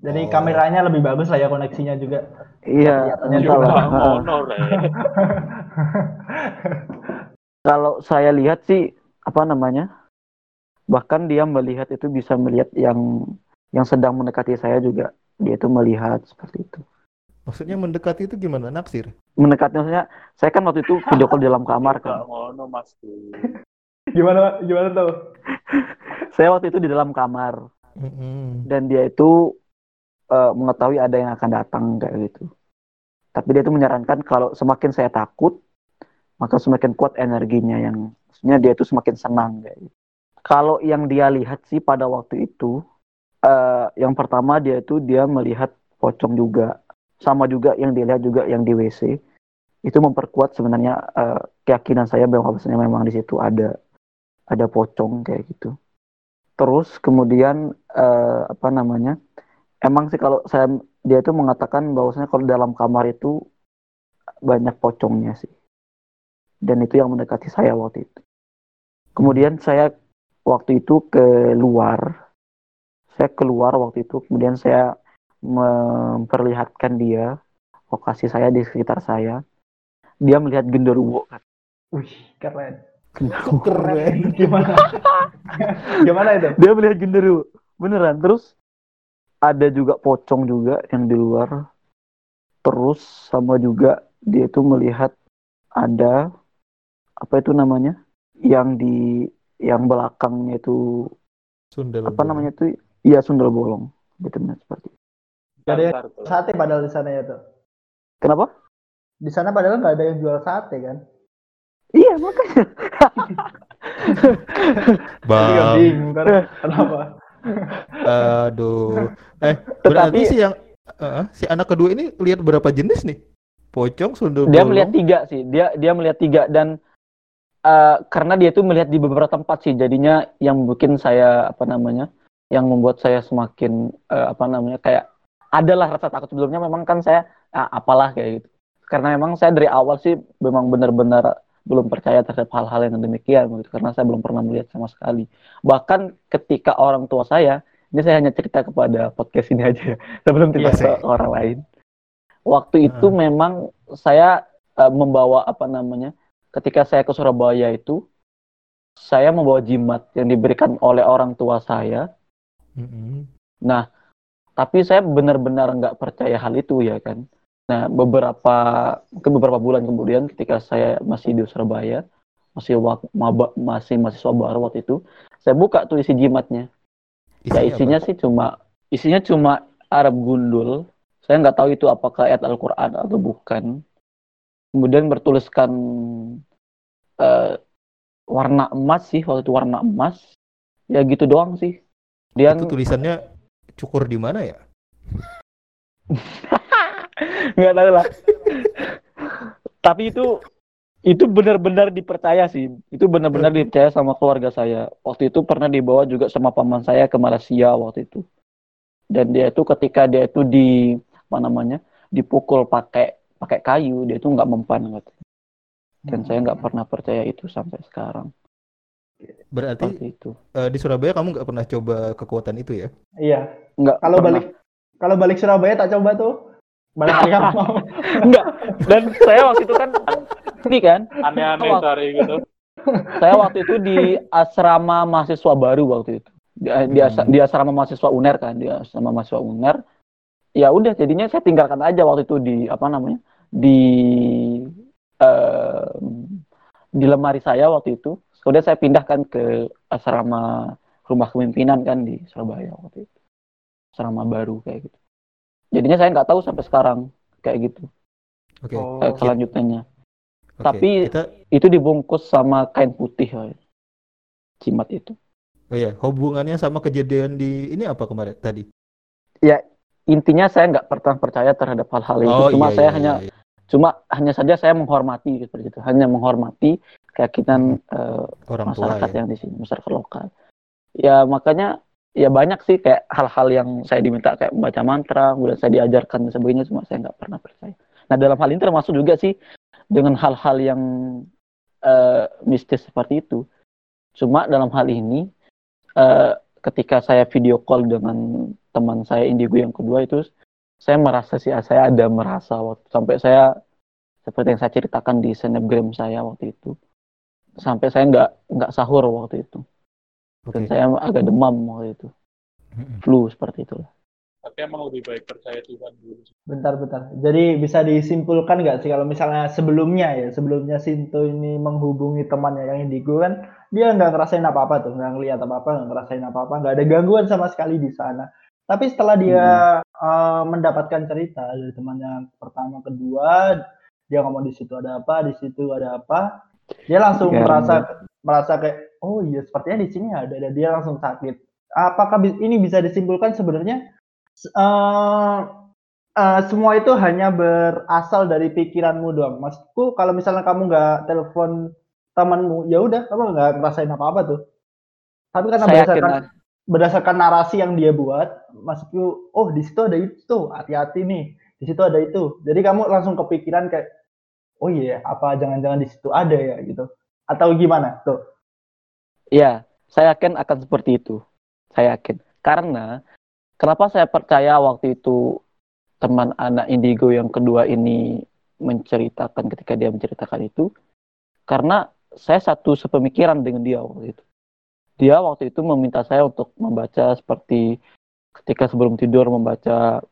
Jadi oh. kameranya lebih bagus lah ya, koneksinya juga. Iya. Kalau saya lihat sih apa namanya, bahkan dia melihat itu bisa melihat yang yang sedang mendekati saya juga, dia itu melihat seperti itu. Maksudnya mendekati itu gimana? Naksir? Mendekati maksudnya, saya kan waktu itu video call di dalam kamar kan. Ngono Mas. Gimana gimana tuh? Saya waktu itu di dalam kamar. Mm-hmm. Dan dia itu uh, mengetahui ada yang akan datang kayak gitu. Tapi dia itu menyarankan kalau semakin saya takut, maka semakin kuat energinya, yang maksudnya dia itu semakin senang kayak gitu. Kalau yang dia lihat sih pada waktu itu, uh, yang pertama dia itu dia melihat pocong juga, sama juga yang dilihat juga yang di W C, itu memperkuat sebenarnya uh, keyakinan saya bahwasanya memang di situ ada ada pocong kayak gitu. Terus kemudian uh, apa namanya, emang sih kalau saya, dia itu mengatakan bahwasanya kalau dalam kamar itu banyak pocongnya sih, dan itu yang mendekati saya waktu itu. Kemudian saya waktu itu keluar, saya keluar waktu itu, kemudian saya memperlihatkan dia lokasi saya di sekitar saya. Dia melihat genderuwo. Wih, keren. Genderuwo. Keren. Gimana? Gimana itu? Dia melihat genderuwo, beneran. Terus ada juga pocong juga yang di luar. Terus sama juga dia itu melihat ada apa itu namanya, yang di yang belakangnya itu sundel apa bolong. Namanya itu ya sundel bolong, benar seperti itu. Gak ada yang jual sate padahal di sana ya tuh. Kenapa? Di sana padahal nggak ada yang jual sate kan? Iya makanya. Bang. Bingung kan? Kenapa? Aduh. Eh berarti Tetapi, si yang uh, si anak kedua ini lihat berapa jenis nih? Pocong, sundel bolong. Dia melihat tiga sih. Dia dia melihat tiga dan Uh, karena dia itu melihat di beberapa tempat sih, jadinya yang bikin saya apa namanya, yang membuat saya semakin uh, apa namanya kayak adalah rasa takut. Sebelumnya memang kan saya ah, apalah kayak gitu, karena memang saya dari awal sih memang benar-benar belum percaya terhadap hal-hal yang demikian gitu, karena saya belum pernah melihat sama sekali. Bahkan ketika orang tua saya, ini saya hanya cerita kepada podcast ini aja sebelum cerita yes, ke orang lain. Waktu itu hmm. memang saya uh, membawa apa namanya, ketika saya ke Surabaya itu, saya membawa jimat yang diberikan oleh orang tua saya. Mm-hmm. Nah, tapi saya benar-benar nggak percaya hal itu ya kan. Nah, beberapa ke beberapa bulan kemudian, ketika saya masih di Surabaya, masih wak- maba, masih mahasiswa baru waktu itu, saya buka tuh isi jimatnya. Isinya ya isinya apa? sih cuma isinya cuma Arab gundul. Saya nggak tahu itu apakah ayat Al-Quran atau bukan. Kemudian bertuliskan uh, warna emas sih, waktu itu warna emas. Ya gitu doang sih. Dia itu tulisannya cukur di mana ya? Nggak tahu lah. Tapi itu itu benar-benar dipercaya sih. Itu benar-benar dipercaya sama keluarga saya. Waktu itu pernah dibawa juga sama paman saya ke Malaysia waktu itu. Dan dia itu ketika dia itu di apa namanya, dipukul pakai pakai kayu, dia itu nggak mempan gitu. Dan hmm. saya nggak pernah percaya itu sampai sekarang. Berarti itu. Uh, di Surabaya kamu nggak pernah coba kekuatan itu ya? Iya. Nggak. Kalau balik kalau balik Surabaya tak coba tuh. Balik lagi nggak mau. Nggak. Dan saya waktu itu kan ini kan aneh-aneh cari gitu. Saya waktu itu di asrama mahasiswa baru waktu itu. Di, di, asrama, di asrama mahasiswa UNER kan, di asrama mahasiswa UNER. Ya udah, jadinya saya tinggalkan aja waktu itu di apa namanya, di uh, di lemari saya waktu itu. Kemudian saya pindahkan ke asrama rumah kepemimpinan kan di Surabaya waktu itu, asrama baru kayak gitu. Jadinya saya nggak tahu sampai sekarang kayak gitu. Oke. Okay. Selanjutnya. Okay. Tapi kita... itu dibungkus sama kain putih, jimat itu. Oh ya, hubungannya sama kejadian di ini apa kemarin tadi? Ya. Intinya saya nggak pernah percaya terhadap hal-hal itu, oh, cuma iya, saya iya, hanya iya. cuma hanya saja saya menghormati seperti itu, hanya menghormati keyakinan hmm. uh, masyarakat tua, yang ya. di sini, masyarakat lokal. Ya makanya ya banyak sih kayak hal-hal yang saya diminta kayak membaca mantra, kemudian saya diajarkan dan sebagainya, cuma saya nggak pernah percaya. Nah dalam hal ini termasuk juga sih dengan hal-hal yang uh, mistis seperti itu. Cuma dalam hal ini uh, ketika saya video call dengan teman saya indigo yang kedua itu, saya merasa sih saya ada merasa waktu, sampai saya seperti yang saya ceritakan di Snapgram saya waktu itu, sampai saya nggak nggak sahur waktu itu. Dan okay. saya agak demam waktu itu, flu seperti itulah. Tapi emang lebih baik percaya Tuhan dulu. Bentar-bentar. Jadi bisa disimpulkan nggak sih kalau misalnya sebelumnya ya, sebelumnya Sinto ini menghubungi temannya yang indigo kan, dia nggak ngerasain apa-apa tuh, nggak ngelihat apa-apa, nggak ngerasain apa-apa, nggak ada gangguan sama sekali di sana. Tapi setelah dia hmm. uh, mendapatkan cerita dari temannya pertama, kedua, dia ngomong di situ ada apa, di situ ada apa, dia langsung Ganda. merasa merasa kayak, oh iya sepertinya di sini ada, dan dia langsung sakit. Apakah ini bisa disimpulkan sebenarnya? Uh, uh, semua itu hanya berasal dari pikiranmu doang, maksudku kalau misalnya kamu nggak telepon temanmu, ya udah kamu nggak ngerasain apa-apa tuh. Tapi karena berdasarkan, berdasarkan narasi yang dia buat, maksudku, oh di situ ada itu, hati-hati nih, di situ ada itu. Jadi kamu langsung kepikiran kayak, oh iya, yeah, apa jangan-jangan di situ ada ya gitu, atau gimana tuh? Iya, saya yakin akan seperti itu, saya yakin karena. Kenapa saya percaya waktu itu teman anak indigo yang kedua ini menceritakan ketika dia menceritakan itu? Karena saya satu sepemikiran dengan dia waktu itu. Dia waktu itu meminta saya untuk membaca seperti ketika sebelum tidur membaca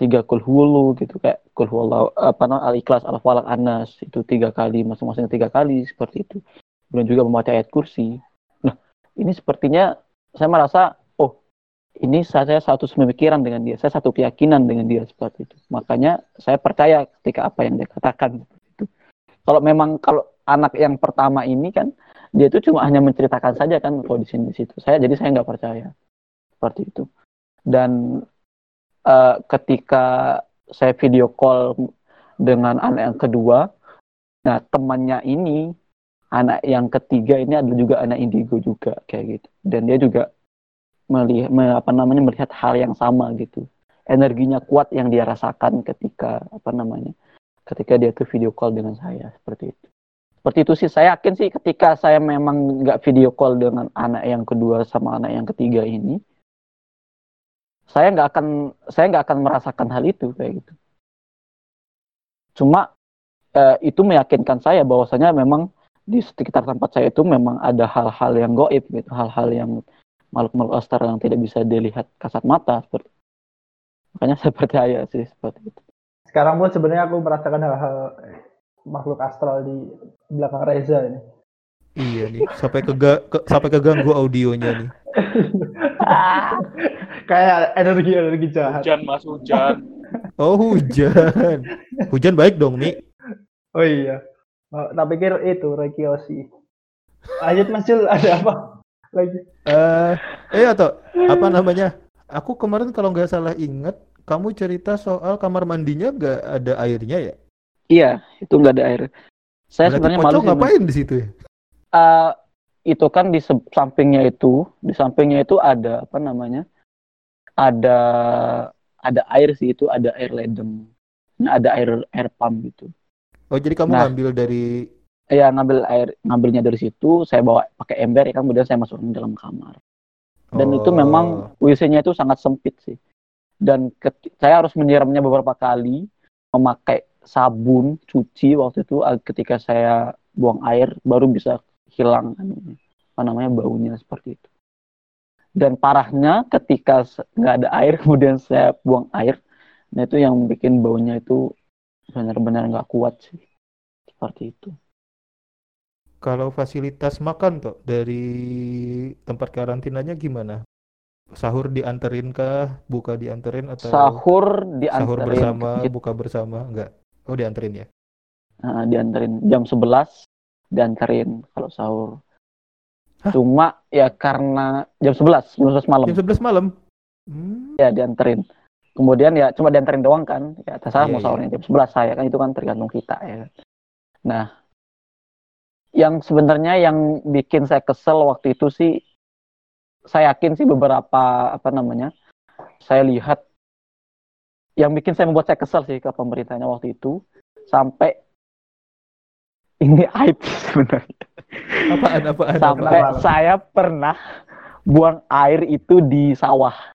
tiga kulhulu gitu. Kayak kulhulu apa namanya al-ikhlas al-falak anas itu tiga kali, masing-masing tiga kali seperti itu. Dan juga membaca ayat kursi. Nah ini sepertinya saya merasa ini saya satu pemikiran dengan dia, saya satu keyakinan dengan dia seperti itu. Makanya saya percaya ketika apa yang dia katakan itu. Kalau memang kalau anak yang pertama ini kan dia itu cuma hanya menceritakan saja kan kondisi di situ. Saya jadi saya nggak percaya seperti itu. Dan uh, ketika saya video call dengan anak yang kedua, nah temannya ini anak yang ketiga ini ada juga anak indigo juga kayak gitu. Dan dia juga melihat apa namanya melihat hal yang sama gitu, energinya kuat yang dia rasakan ketika apa namanya ketika dia tuh video call dengan saya seperti itu. Seperti itu sih saya yakin sih ketika saya memang nggak video call dengan anak yang kedua sama anak yang ketiga ini, saya nggak akan saya nggak akan merasakan hal itu kayak gitu. Cuma eh, itu meyakinkan saya bahwasanya memang di sekitar tempat saya itu memang ada hal-hal yang gaib gitu, hal-hal yang makhluk-makhluk astral yang tidak bisa dilihat kasat mata seperti. Makanya saya percaya sih seperti itu. Sekarang pun sebenarnya aku merasakan hal-hal makhluk astral di belakang Reza ini. Iya nih, sampai ke, ga, ke sampai keganggu audionya nih. Kayak energi-energi jahat. Hujan Mas, hujan. Oh, hujan. Hujan baik dong, Mi. Oh iya. Tak pikir itu Reikioshi. Lanjut Mas Jul, ada apa? Lagi. Uh, eh atau apa namanya? Aku kemarin kalau nggak salah ingat, kamu cerita soal kamar mandinya nggak ada airnya ya? Iya, itu nggak ada air. Saya berarti sebenarnya malu ngapain di situ ya? Uh, itu kan di se- sampingnya itu, di sampingnya itu ada apa namanya? Ada ada air sih itu, ada air ledeng, nah, ada air air pump gitu. Oh jadi kamu nah, ngambil dari? Ya ngambil air ngambilnya dari situ, saya bawa pakai ember ya kan, kemudian saya masukin dalam kamar. Dan oh. itu memang W C-nya itu sangat sempit sih. Dan ke, saya harus menyiramnya beberapa kali memakai sabun cuci waktu itu ketika saya buang air baru bisa hilang apa namanya baunya seperti itu. Dan parahnya ketika nggak ada air kemudian saya buang air, nah itu yang bikin baunya itu benar-benar nggak kuat sih seperti itu. Kalau fasilitas makan toh dari tempat karantinanya gimana? Sahur dianterin kah? Buka dianterin atau sahur dianterin? Sahur bersama, buka bersama, enggak? Oh dianterin ya? Uh, dianterin jam sebelas dianterin kalau sahur. Hah? Cuma ya karena jam sebelas, jam sebelas malam. Jam sebelas malam? Hmm. Ya dianterin. Kemudian ya cuma dianterin doang kan? Ya terserah yeah, mau sahurnya yeah. jam sebelas saya kan itu kan tergantung kita ya. Nah. Yang sebenarnya yang bikin saya kesel waktu itu sih, saya yakin sih beberapa apa namanya, saya lihat yang bikin saya membuat saya kesel sih ke pemerintahnya waktu itu sampai ini aib sebenarnya. Apaan, apaan, sampai apaan, apaan. Saya pernah buang air itu di sawah.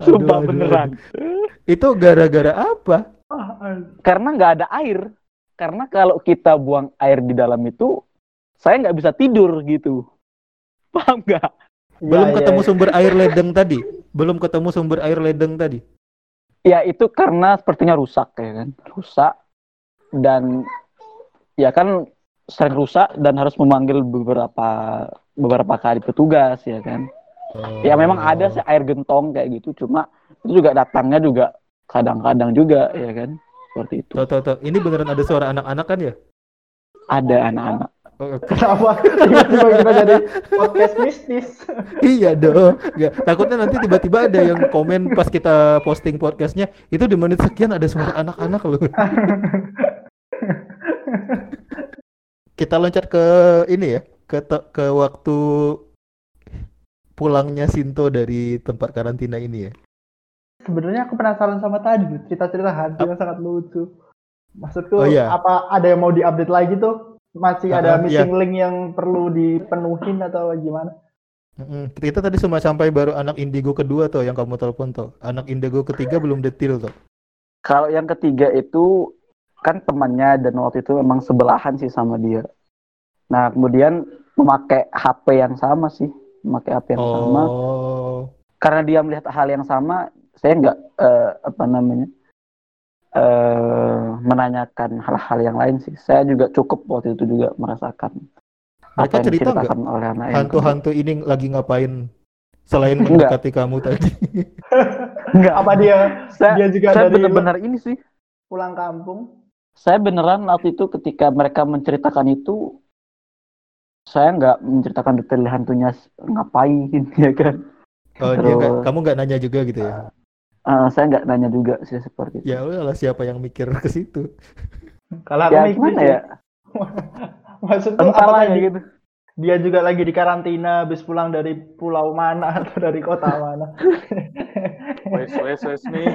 Sumpah aduh, beneran. Aduh. Itu gara-gara apa? Karena nggak ada air, Karena kalau kita buang air di dalam itu, saya nggak bisa tidur gitu. Paham nggak? Belum ya, ketemu ya, sumber ya. air ledeng tadi? Belum ketemu sumber air ledeng tadi? Ya, itu karena sepertinya rusak ya kan. Rusak. Dan ya kan sering rusak dan harus memanggil beberapa beberapa kali petugas ya kan. Oh. Ya memang ada sih air gentong kayak gitu. Cuma itu juga datangnya juga kadang-kadang juga ya kan. Seperti itu. Tuh, tuh, tuh. Ini beneran ada suara anak-anak kan ya? Ada anak-anak. Oh, okay. Kenapa? Tiba-tiba kita jadi podcast mistis. Iya dong. Gak. Takutnya nanti tiba-tiba ada yang komen pas kita posting podcastnya. Itu di menit sekian ada suara anak-anak loh. Kita loncat ke ini ya. Ke, te- ke waktu pulangnya Sinto dari tempat karantina ini ya. Sebenarnya aku penasaran sama tadi, cerita-cerita hantu yang sangat lucu. Maksudku, oh, iya. apa ada yang mau diupdate lagi tuh? Masih uh, ada missing iya. link yang perlu dipenuhin atau gimana? Mm-hmm. Kita tadi cuma sampai baru anak indigo kedua tuh yang kamu telepon tuh. Anak indigo ketiga belum detail tuh. Kalau yang ketiga itu kan temannya dan waktu itu memang sebelahan sih sama dia. Nah kemudian memakai H P yang sama sih, memakai H P yang oh. sama. Karena dia melihat hal yang sama. Saya nggak uh, apa namanya uh, menanyakan hal-hal yang lain sih. Saya juga cukup waktu itu juga merasakan. Mereka apa cerita nggak hantu-hantu yang... ini lagi ngapain selain mendekati kamu tadi? Nggak apa dia? Saya, dia juga saya dari benar-benar ini sih pulang kampung. Saya beneran waktu itu ketika mereka menceritakan itu, saya nggak menceritakan detail hantunya ngapain ya kan. Oh, terus, dia gak, kamu nggak nanya juga gitu ya? Uh, saya nggak nanya juga sih seperti itu. Ya udahlah, siapa yang mikir ke situ? Kalau aku ya, mikir gimana ya? Maksudku apa lagi gitu? Dia juga lagi di karantina, habis pulang dari pulau mana atau dari kota mana? Wes wes wes nih.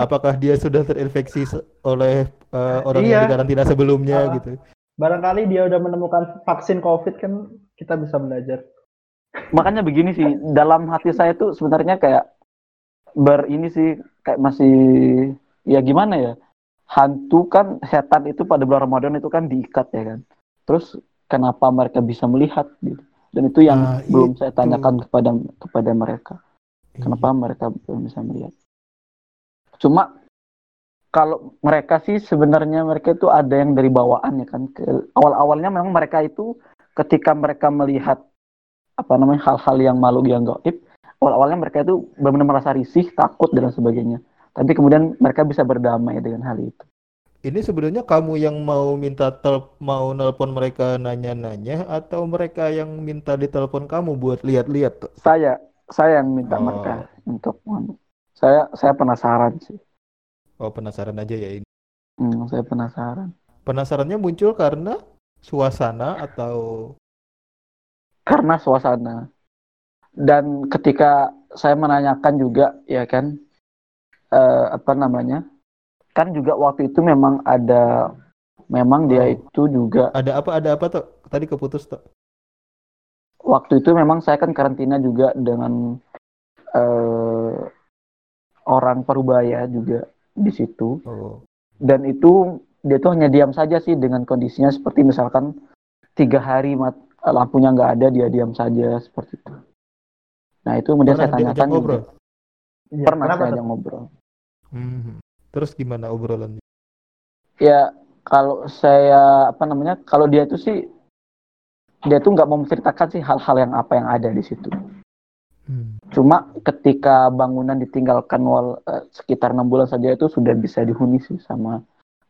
Apakah dia sudah terinfeksi oleh uh, orang iya. yang di karantina sebelumnya uh, gitu? Barangkali dia udah menemukan vaksin COVID kan, kita bisa belajar. Makanya begini sih, dalam hati saya tuh sebenarnya kayak ber ini sih kayak masih ya gimana ya, hantu kan setan itu pada bulan Ramadan itu kan diikat ya kan. Terus kenapa mereka bisa melihat gitu? Dan itu yang nah, belum itu. saya tanyakan kepada kepada mereka. Kenapa iya. mereka belum bisa melihat? Cuma kalau mereka sih sebenarnya mereka itu ada yang dari bawaan ya kan. Awal-awalnya memang mereka itu ketika mereka melihat apa namanya hal-hal yang malu yang gaib, awal-awalnya mereka itu benar-benar merasa risih, takut dan sebagainya. Tapi kemudian mereka bisa berdamai dengan hal itu. Ini sebenarnya kamu yang mau minta tel- mau nelpon mereka nanya-nanya atau mereka yang minta ditelepon kamu buat lihat-lihat? Saya, saya yang minta oh. mereka untuk saya saya penasaran sih. Oh, penasaran aja ya ini. Hmm, saya penasaran. Penasarannya muncul karena suasana atau karena suasana. Dan ketika saya menanyakan juga ya kan uh, apa namanya kan juga waktu itu memang ada memang dia itu juga ada apa ada apa tuh tadi keputus tuh waktu itu memang saya kan karantina juga dengan uh, orang Surabaya juga di situ oh. dan itu dia tuh hanya diam saja sih dengan kondisinya seperti misalkan tiga hari mat lampunya nggak ada, dia diam saja seperti itu. Nah itu kemudian pernah saya tanyakan juga. Ya, pernah saya ajak ngobrol. Hmm. Terus gimana obrolannya? Ya kalau saya apa namanya, kalau dia itu sih dia tuh nggak mau menceritakan sih hal-hal yang apa yang ada di situ. Hmm. Cuma ketika bangunan ditinggalkan wal, eh, sekitar enam bulan saja itu sudah bisa dihuni sih sama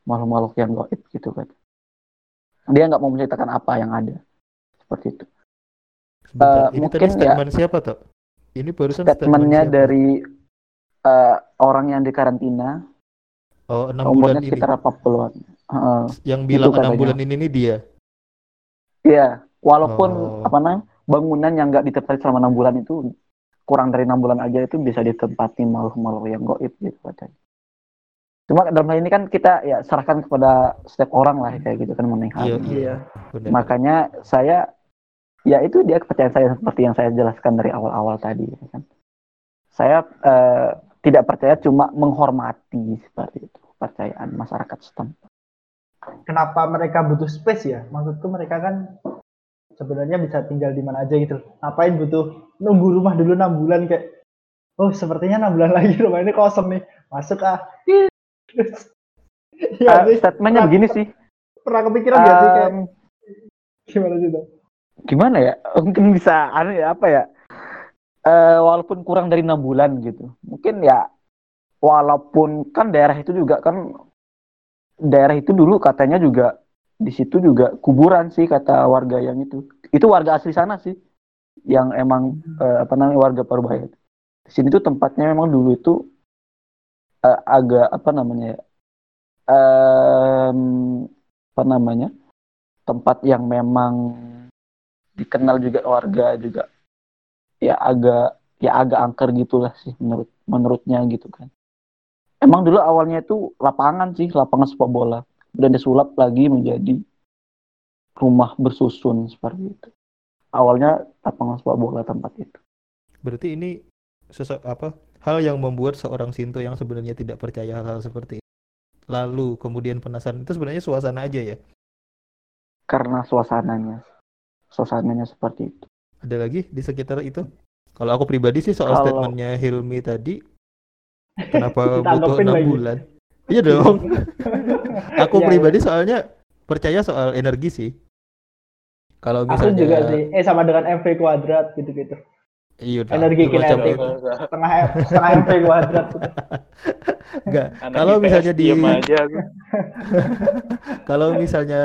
makhluk-makhluk yang gaib gitu kan. Dia nggak mau menceritakan apa yang ada. Seperti itu. Sebentar, uh, ini mungkin tadi statement ya, siapa tuh? Ini barusan statementnya statement dari uh, orang yang di karantina. Oh, enam bulan ini. Sekitar empat puluhan. Uh, yang bilang enam bulan ini nih dia. Iya, walaupun oh. apa namanya bangunan yang nggak ditempati selama enam bulan itu kurang dari enam bulan aja itu bisa ditempati makhluk-makhluk yang gaib gitu katanya. Cuma dalam hal ini kan kita ya serahkan kepada setiap orang lah kayak gitu kan mengenai hal ini. Iya, iya. Makanya saya ya itu dia kepercayaan saya seperti yang saya jelaskan dari awal-awal tadi kan. Saya eh, tidak percaya cuma menghormati seperti itu kepercayaan masyarakat setempat. kenapa mereka butuh space ya? Maksudku mereka kan sebenarnya bisa tinggal di mana aja gitu. Ngapain butuh nunggu rumah dulu enam bulan kayak, oh sepertinya enam bulan lagi rumah ini kosong nih, masuk ah. Terus, ya, uh, statementnya begini sih. Pernah kepikiran um, gak sih kayak gimana sih tuh? Gimana ya? Mungkin bisa aneh apa ya? Uh, walaupun kurang dari enam bulan gitu. Mungkin ya walaupun kan daerah itu juga kan daerah itu dulu katanya juga di situ juga kuburan sih kata warga yang itu. Itu warga asli sana sih yang emang hmm. eh, apa namanya warga Parubaya. Di sini tuh tempatnya memang dulu itu eh, agak apa namanya eh, apa namanya tempat yang memang dikenal juga warga juga ya agak ya agak angker gitulah sih menurut menurutnya gitu kan. Emang dulu awalnya itu lapangan sih, lapangan sepak bola. Dan disulap lagi menjadi rumah bersusun seperti itu. Awalnya lapangan sepak bola tempat itu. Berarti ini sesu- apa hal yang membuat seorang Sinto yang sebenarnya tidak percaya hal-hal seperti itu. Lalu kemudian penasaran itu sebenarnya suasana aja ya? Karena suasananya, suasananya seperti itu. Ada lagi di sekitar itu? Kalau aku pribadi sih soal Kalau... statementnya Hilmi tadi, kenapa butuh enam bulan? Iya dong. Aku ya, pribadi ya. Soalnya percaya soal energi sih. Kalau misalnya aku juga sih. Eh sama dengan M V kuadrat gitu-gitu. Iya. Energi kinetik. Setengah setengah M V kuadrat. Enggak. Kalau misalnya di Kalau misalnya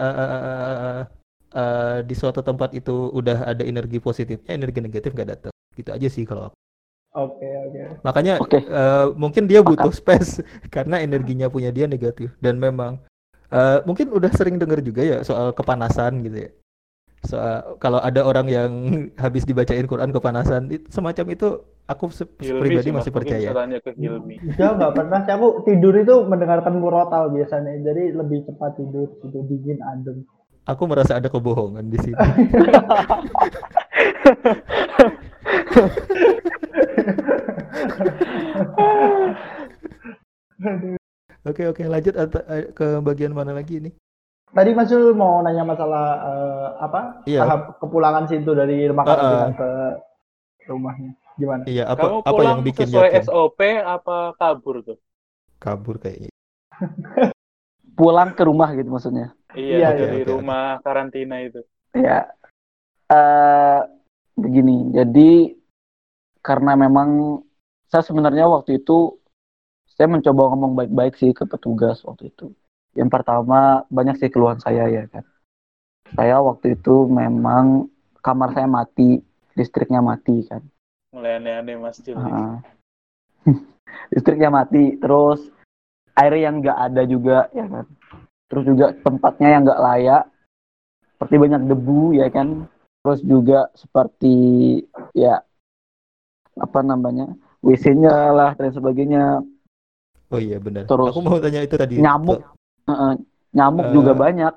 uh, uh, uh, uh, di suatu tempat itu udah ada energi positifnya, energi negatif enggak datang. Gitu aja sih kalau aku. Oke, okay, oke. Okay. Makanya okay. Uh, mungkin dia butuh space karena energinya punya dia negatif dan memang uh, mungkin udah sering dengar juga ya soal kepanasan gitu ya. Soal kalau ada orang yang habis dibacain Quran kepanasan itu, semacam itu aku se- pribadi masih percaya. Ya nggak pernah. Aku tidur itu mendengarkan murotal biasanya, jadi lebih cepat tidur, itu dingin adem. Aku merasa ada kebohongan di sini. Oke oke lanjut ke bagian mana lagi ini? Tadi Mas Yul mau nanya masalah uh, apa iya. tahap kepulangan Sinto dari rumah karantina uh, uh. ke rumahnya gimana? Iya apa kamu apa yang bikin sesuai yakin? S O P apa kabur tuh? Kabur kayaknya. Pulang ke rumah gitu maksudnya? Iya okay, dari okay, rumah okay. karantina itu. Iya uh, begini jadi. Karena memang saya sebenarnya waktu itu saya mencoba ngomong baik-baik sih ke petugas waktu itu. Yang pertama banyak sih keluhan saya ya kan. Saya waktu itu memang kamar saya mati, listriknya mati kan. Mulai aneh-aneh Mas Juli. Uh, listriknya mati, terus air yang nggak ada juga ya kan. Terus juga tempatnya yang nggak layak, seperti banyak debu ya kan. Terus juga seperti ya. Apa namanya W C-nya lah dan sebagainya. Oh iya benar. Terus aku mau tanya itu tadi. Nyamuk, uh, nyamuk uh, juga banyak.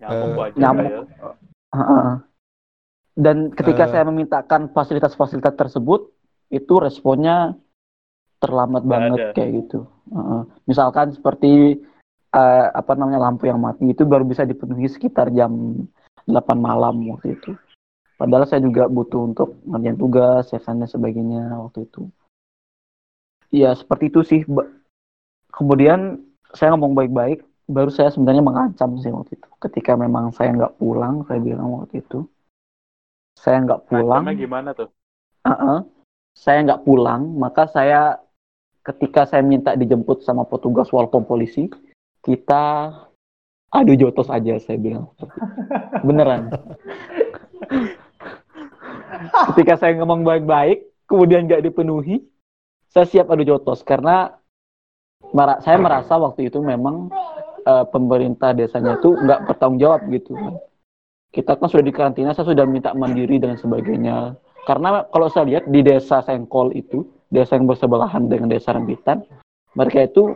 Nyamuk uh, banyak. Nyamuk. Uh, uh. Dan ketika uh, saya memintakan fasilitas-fasilitas tersebut, itu responnya terlambat banget ada. Kayak gitu. Uh, misalkan seperti uh, apa namanya lampu yang mati itu baru bisa dipenuhi sekitar jam delapan malam waktu itu. Padahal saya juga butuh untuk ngerjain tugas, ya, dan sebagainya waktu itu. Ya, seperti itu sih. Kemudian saya ngomong baik-baik, baru saya sebenarnya mengancam sih waktu itu. Ketika memang saya nggak pulang, saya bilang waktu itu. Saya nggak pulang. Ancamnya gimana tuh? Uh-uh, saya nggak pulang, maka saya ketika saya minta dijemput sama petugas walaupun polisi, kita adu jotos aja, saya bilang. Beneran. Ketika saya ngomong baik-baik, kemudian nggak dipenuhi, saya siap adu jotos karena mara- saya merasa waktu itu memang uh, pemerintah desanya itu nggak bertanggung jawab gitu. Kita kan sudah di karantina, saya sudah minta mandiri dan sebagainya. Karena kalau saya lihat di desa Sengkol itu, desa yang bersebelahan dengan desa Rembitan, mereka itu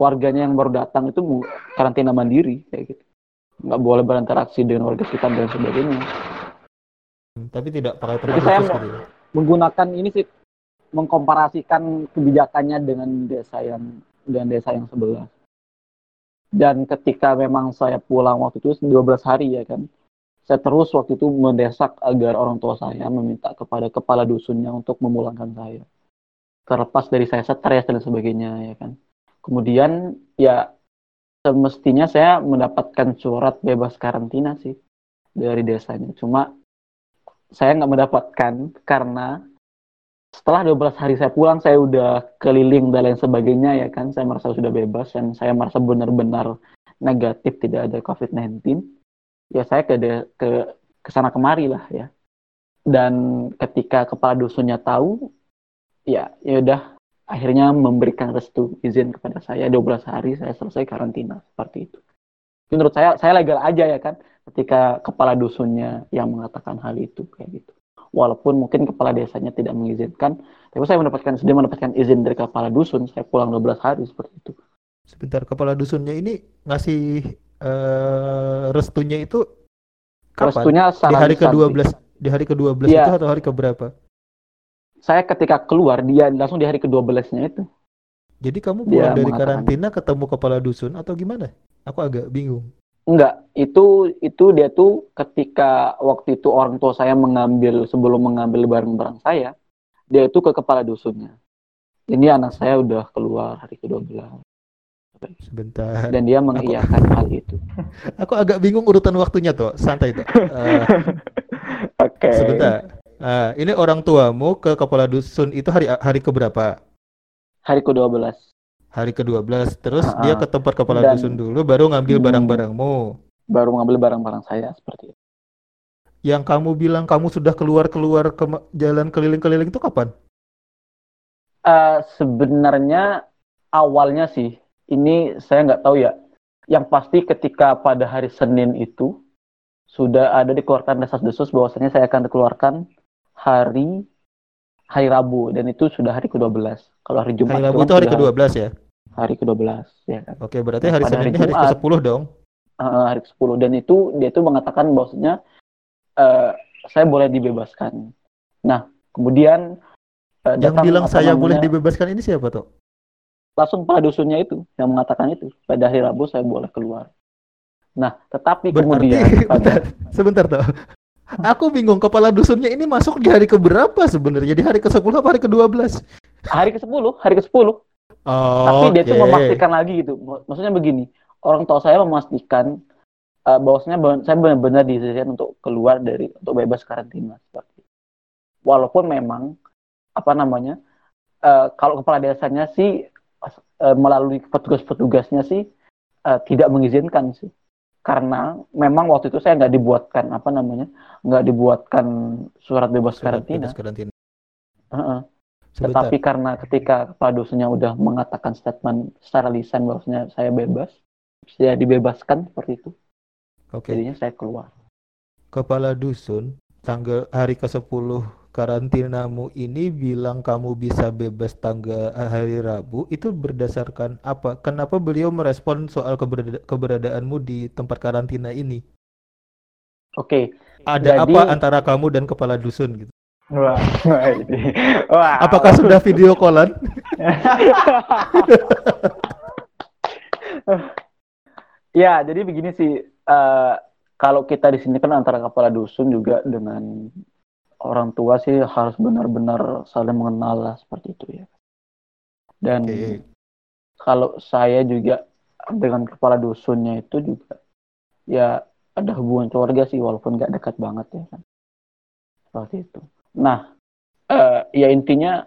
warganya yang baru datang itu karantina mandiri kayak gitu. Nggak boleh berinteraksi dengan warga sekitar dan sebagainya. Tapi tidak pakai tempat khusus gitu ya? Menggunakan ini sih, mengkomparasikan kebijakannya dengan desa yang dengan desa yang sebelah. Dan ketika memang saya pulang waktu itu dua belas hari ya kan, saya terus waktu itu mendesak agar orang tua saya meminta kepada kepala dusunnya untuk memulangkan saya. Terlepas dari saya stres dan sebagainya ya kan. Kemudian ya semestinya saya mendapatkan surat bebas karantina sih dari desanya. Cuma saya nggak mendapatkan karena setelah dua belas hari saya pulang, saya udah keliling dan lain sebagainya ya kan. Saya merasa sudah bebas dan saya merasa benar-benar negatif, tidak ada covid sembilan belas. Ya saya ke ke kesana kemari lah ya. Dan ketika kepala dusunnya tahu, ya ya udah akhirnya memberikan restu izin kepada saya. dua belas hari saya selesai karantina seperti itu. Menurut saya saya legal aja ya kan. Ketika kepala dusunnya yang mengatakan hal itu kayak gitu. Walaupun mungkin kepala desanya tidak mengizinkan, tapi saya mendapatkan dia mendapatkan izin dari kepala dusun. Saya pulang dua belas hari seperti itu. Sebentar, kepala dusunnya ini ngasih uh, restunya itu kapan? Restunya di hari ke dua belas, di hari ke dua belas ya. Itu atau hari keberapa? Saya ketika keluar dia langsung di hari ke dua belasnya itu. Jadi kamu pulang dia dari karantina ketemu kepala dusun atau gimana? Aku agak bingung. Enggak, itu itu dia tuh ketika waktu itu orang tua saya mengambil, sebelum mengambil barang-barang saya, dia itu ke kepala dusunnya. Ini anak saya udah keluar hari ke dua belas. Sebentar. Dan dia mengiyakan aku, hal itu. Aku agak bingung urutan waktunya tuh, santai tuh. Uh, Oke. Okay. Sebentar. Uh, ini orang tuamu ke kepala dusun itu hari hari keberapa? Hari ke dua belas. Hari ke dua belas, terus uh-huh. dia ke tempat kepala Dan, dusun dulu, baru ngambil hmm, barang-barangmu. Baru ngambil barang-barang saya, seperti itu. Yang kamu bilang kamu sudah keluar-keluar ke jalan keliling-keliling itu kapan? Uh, sebenarnya awalnya sih, ini saya nggak tahu ya. Yang pasti ketika pada hari Senin itu, sudah ada dikeluarkan desas-desus bahwasannya saya akan dikeluarkan hari hari Rabu. Dan itu sudah hari ke dua belas. Kalau hari Jumat hari Rabu itu hari ke dua belas ya? Hari ke dua belas, ya kan. Oke, berarti hari Senin ini hari ke sepuluh dong? Uh, hari ke sepuluh, dan itu dia itu mengatakan bahwasanya uh, saya boleh dibebaskan. Nah, kemudian uh, yang bilang saya namanya, boleh dibebaskan ini siapa tuh? Langsung kepala dusunnya itu yang mengatakan itu, pada hari Rabu saya boleh keluar. Nah, tetapi berarti, kemudian bentar, sebentar tuh. Aku bingung, kepala dusunnya ini masuk di hari keberapa sebenarnya? Di hari ke sepuluh atau hari ke dua belas? Hari ke sepuluh, hari ke sepuluh. Oh, tapi dia okay. tuh memastikan lagi gitu. Maksudnya begini, orang tua saya memastikan uh, bahwasanya saya benar-benar diizinkan untuk keluar dari untuk bebas karantina seperti itu. Walaupun memang apa namanya? Uh, kalau kepala desanya sih uh, melalui petugas-petugasnya sih uh, tidak mengizinkan sih. Karena memang waktu itu saya nggak dibuatkan apa namanya? nggak dibuatkan surat bebas surat karantina. Bebas karantina. Uh-uh. Sebentar. Tetapi karena ketika kepala dusunnya udah mengatakan statement secara lisan bahwasanya saya bebas, saya dibebaskan seperti itu. Oke. Jadinya saya keluar. Kepala dusun tanggal hari ke sepuluh karantinamu ini bilang kamu bisa bebas tanggal hari Rabu, itu berdasarkan apa? Kenapa beliau merespon soal keberada- keberadaanmu di tempat karantina ini? Oke. Ada jadi... apa antara kamu dan kepala dusun gitu? Wah, wah. Apakah sudah video callan? Ya, jadi begini sih. Uh, kalau kita di sini kan antara kepala dusun juga dengan orang tua sih harus benar-benar saling mengenal lah seperti itu ya. Dan okay. kalau saya juga dengan kepala dusunnya itu juga ya ada hubungan keluarga sih, walaupun nggak dekat banget ya kan. Seperti itu. Nah, uh, ya intinya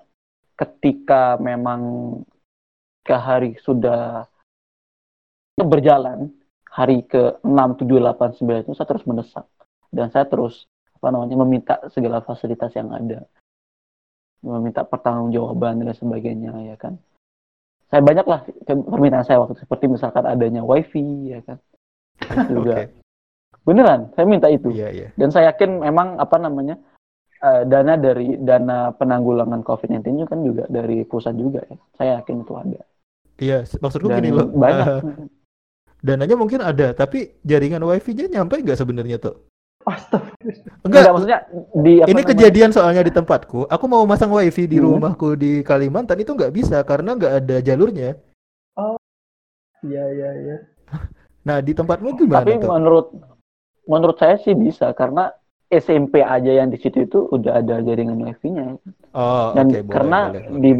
ketika memang ke hari sudah berjalan, hari ke enam, tujuh, delapan, sembilan itu saya terus mendesak. Dan saya terus, apa namanya, meminta segala fasilitas yang ada. Meminta pertanggungjawaban dan sebagainya, ya kan. Saya banyaklah permintaan saya waktu, seperti misalkan adanya wifi, ya kan. Terus juga, okay. beneran, saya minta itu. Yeah, yeah. Dan saya yakin memang, apa namanya, Uh, dana dari dana penanggulangan covid sembilan belas kan juga dari pusat juga ya. Saya yakin itu ada. Iya, maksudku gini loh. Banyak. Uh, dananya mungkin ada, tapi jaringan wifi-nya nyampe nggak sebenarnya tuh? Astaga. Enggak, maksudnya di apa ini namanya? Kejadian soalnya di tempatku. Aku mau masang wifi di hmm. rumahku di Kalimantan itu nggak bisa karena nggak ada jalurnya. Oh. Iya, iya, iya. Nah, di tempatmu gimana? Tapi tuh? menurut menurut saya sih bisa, karena S M P aja yang di situ itu udah ada jaringan wifi-nya. Oh, dan okay, karena boleh, boleh. di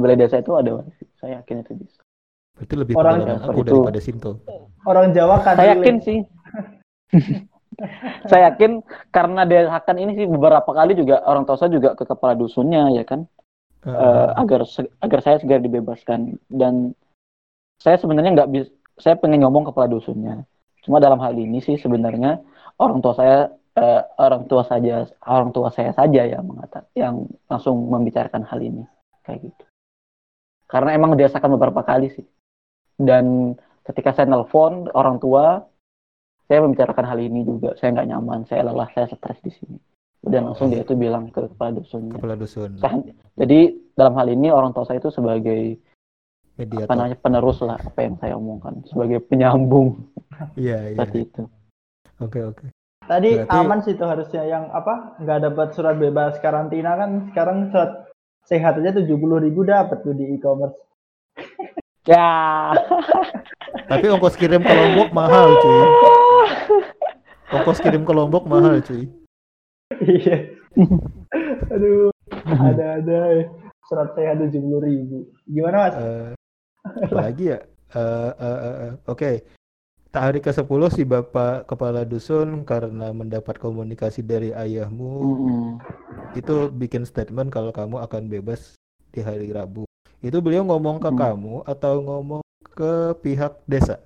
balai desa itu ada wifi, saya yakin itu bisa. Berarti lebih pengalaman aku itu, daripada Sinto. Orang Jawa kan. Saya yakin sih. Saya yakin karena D H K N ini sih beberapa kali juga orang tua saya juga ke kepala dusunnya ya kan, uh, uh, agar agar saya segera dibebaskan. Dan saya sebenarnya nggak bisa, saya pengen ngomong kepala dusunnya. Cuma dalam hal ini sih sebenarnya orang tua saya uh, orang tua saja orang tua saya saja yang mengatakan, yang langsung membicarakan hal ini kayak gitu. Karena emang dirasakan beberapa kali sih. Dan ketika saya nelpon orang tua, saya membicarakan hal ini juga, saya nggak nyaman, saya lelah, saya stres di sini. Dan langsung dia itu bilang ke kepala dusunnya. Kepala dusun. Jadi dalam hal ini orang tua saya itu sebagai mediator, apa namanya, penerus lah apa yang saya omongkan, sebagai penyambung. Iya. Seperti iya. itu. Oke oke. Tadi berarti aman sih itu harusnya yang apa? Nggak dapat surat bebas karantina kan? Sekarang surat sehat aja tujuh puluh ribu dapat tuh di e-commerce. Ya. Tapi ongkos kirim ke Lombok mahal cuy. Ongkos kirim ke Lombok mahal cuy. Iya. Aduh, ada-ada surat saya tujuh puluh ribu. Gimana mas? Uh, lagi ya. Uh, uh, uh, uh. Oke. Okay. Hari ke sepuluh si bapak kepala dusun karena mendapat komunikasi dari ayahmu, mm-hmm. itu bikin statement kalau kamu akan bebas di hari Rabu. Itu beliau ngomong ke mm-hmm. kamu atau ngomong ke pihak desa?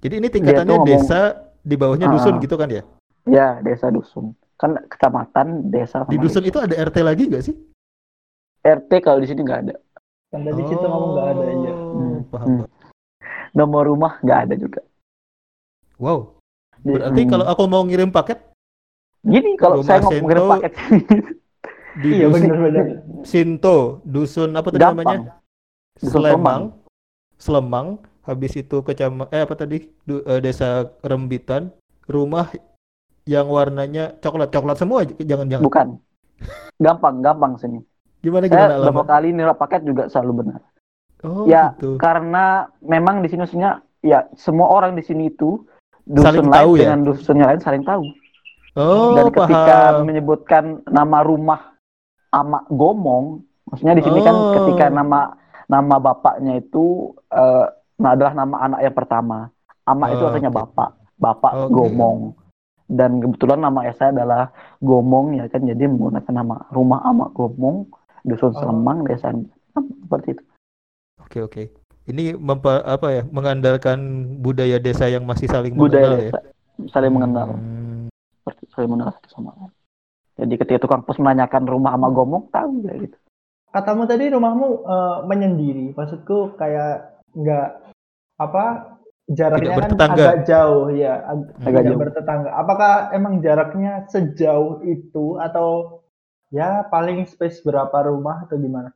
Jadi ini tingkatannya ngomong desa. Di bawahnya dusun uh, gitu kan ya? Ya, desa dusun. Kan kecamatan, desa. Di dusun itu ada R T lagi nggak sih? R T kalau di sini nggak ada. Kan dari oh, situ ngomong nggak ada aja. Hmm, paham. Hmm. Nomor rumah nggak ada juga. Wow. Berarti hmm. kalau aku mau ngirim paket? Gini, kalau saya mau ngirim paket. Di iya, dusun, bener-bener. Sinto, dusun apa tadi Gampang. namanya? Dusun Selemang. Selemang. Habis itu kecamatan eh apa tadi du, eh, desa Rembitan, rumah yang warnanya coklat coklat semua jangan-jangan bukan gampang-gampang sini gimana gimana lama kali nilai paket juga selalu benar. Oh, ya gitu. Karena memang di sini sininya ya semua orang di sini itu dusun saling lain tahu, dengan ya? dusunnya lain saling tahu. Oh, dan ketika paham. menyebutkan nama rumah Amak Gomong, maksudnya di sini oh. kan ketika nama nama bapaknya itu uh, nah adalah nama anak yang pertama. Ama oh, itu artinya okay. bapak, bapak okay. Gomong. Dan kebetulan nama saya adalah Gomong ya kan, jadi menggunakan nama rumah Ama Gomong, Dusun oh. Selemang, Desa seperti itu. Oke okay, oke. Okay. Ini mempa, apa ya mengandalkan budaya desa yang masih saling budaya mengenal desa, ya. Saling mengenal. Hmm. Seperti saling mengenal satu sama lain. Jadi ketika tukang pos menanyakan rumah Ama Gomong tahu ya gitu. Katamu tadi rumahmu uh, menyendiri, maksudku kayak enggak apa jaraknya kan agak jauh ya ag- agak jauh. bertetangga. Apakah emang jaraknya sejauh itu atau ya paling space berapa rumah atau gimana?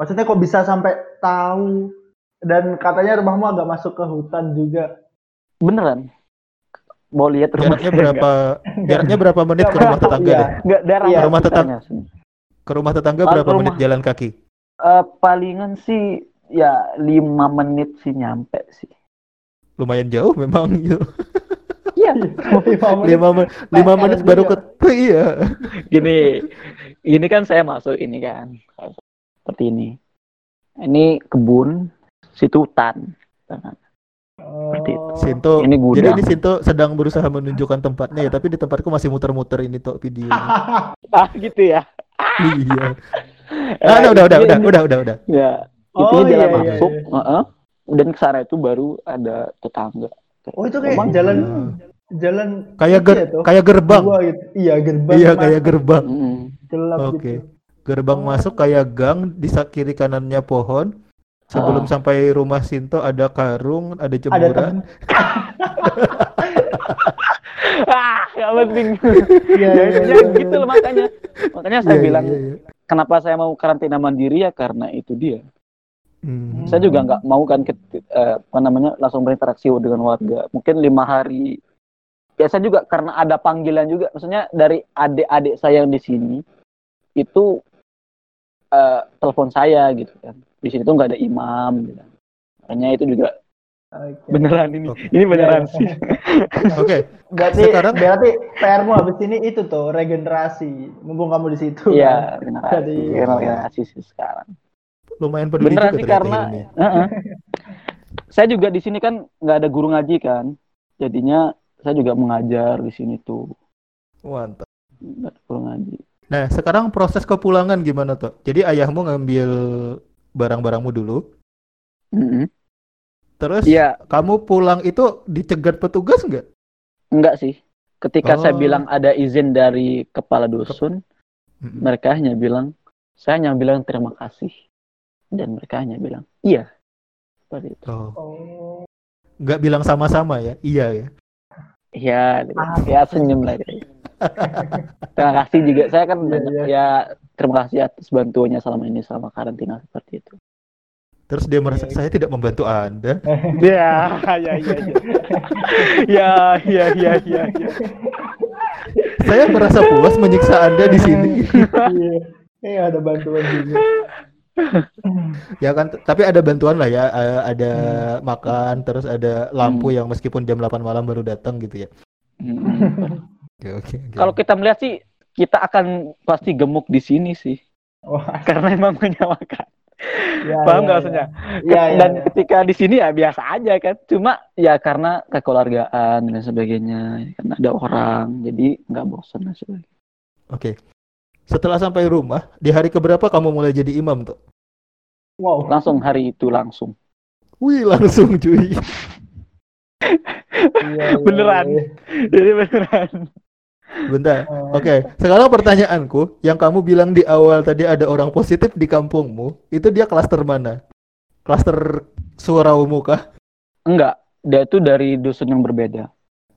Maksudnya kok bisa sampai tahu dan katanya rumahmu agak masuk ke hutan juga. Beneran? Mau lihat rumahnya berapa? Enggak. Jaraknya berapa menit ke rumah tetangga? Iya. Enggak daerah iya, rumah tetangga. Ke rumah tetangga Lalu berapa rumah, menit jalan kaki? Uh, palingan sih ya lima menit sih nyampe sih. Lumayan jauh memang gitu. Iya. lima menit baru ke iya. Gini. Ini kan saya masuk ini kan. Seperti ini. Ini kebun, situ hutan. Seperti itu. Sinto. Ini gudang. Jadi ini Sinto sedang berusaha menunjukkan tempatnya ya, tapi di tempatku masih muter-muter ini tok video. Ah, gitu ya. Iya. Ah, udah udah udah udah udah udah. Ya. Intinya oh, jalan iya, masuk, iya, iya. Uh-uh. dan ke sana itu baru ada tetangga. Oh itu kayak Omang, jalan, iya. jalan kayak ger, ya, kayak gerbang. Dua, gitu. Iya gerbang. Iya masuk. kayak gerbang. Mm. Oke, okay. gitu. Gerbang masuk kayak gang di kiri kanannya pohon. Sebelum oh. sampai rumah Sinto ada karung, ada jemuran. Ah, nggak penting. Ya, ya, ya, ya. Gitu loh makanya. Makanya saya ya, bilang, ya, ya. kenapa saya mau karantina mandiri ya karena itu dia. Hmm. Saya juga nggak mau kan ke, eh, apa namanya langsung berinteraksi dengan warga. Mungkin lima hari. Ya saya juga karena ada panggilan juga, maksudnya dari adik-adik saya yang di sini itu eh, telepon saya gitu kan. Di sini tuh nggak ada imam. Gitu. Makanya itu juga Okay. Beneran ini, okay. Ini beneran yeah, sih. Oke. Okay. Berarti sekarang... berarti P R-mu habis ini itu tuh regenerasi, mumpung kamu di situ. Iya, kan? Beneran. Jadi regenerasi sih sekarang. Lumayan peduli beneran juga sih karena uh-uh. Saya juga di sini kan nggak ada guru ngaji kan, jadinya saya juga mengajar di sini tuh. Mantap. Nggak ada guru ngaji. Nah sekarang proses kepulangan gimana tuh? Jadi ayahmu ngambil barang-barangmu dulu. Mm-hmm. Terus ya. Kamu pulang itu dicegat petugas nggak? Nggak sih. Ketika oh. saya bilang ada izin dari kepala dusun, mm-hmm. mereka hanya bilang, saya hanya bilang terima kasih. Dan mereka hanya bilang, iya. Seperti itu. Oh. Nggak bilang sama-sama ya? Iya ya? Iya. Ah. Ya senyum lah. Gitu. Terima kasih juga. Saya kan ya, ya. ya terima kasih atas bantuannya selama ini selama karantina seperti itu. Terus dia merasa ya, ya. Saya tidak membantu Anda. Ya, ya, ya, ya. Ya, ya, ya, ya, ya. Saya merasa puas menyiksa Anda di sini. Iya, ya, ada bantuan juga. Ya kan, tapi ada bantuan lah ya. Ada hmm. makan, terus ada lampu hmm. yang meskipun jam delapan malam baru datang gitu ya. Hmm. Oke, oke, oke. Kalau kita melihat sih, kita akan pasti gemuk di sini sih. Oh. Karena emang menyawakan. Ya, paham nggak ya, maksudnya? Ya, ya, dan ya. Ketika di sini ya biasa aja kan, cuma ya karena kekeluargaan dan sebagainya, kan ada orang, jadi nggak bosan dan sebagainya. Oke, okay. Setelah sampai rumah, di hari keberapa kamu mulai jadi imam tuh? Wow, langsung hari itu langsung. Wih langsung cuy. Ya, ya, beneran, ya, ya. Jadi beneran. Bentar, oke. Okay. Sekarang pertanyaanku, yang kamu bilang di awal tadi ada orang positif di kampungmu, itu dia klaster mana? Klaster Surawumu kah? Enggak, dia itu dari dusun yang berbeda.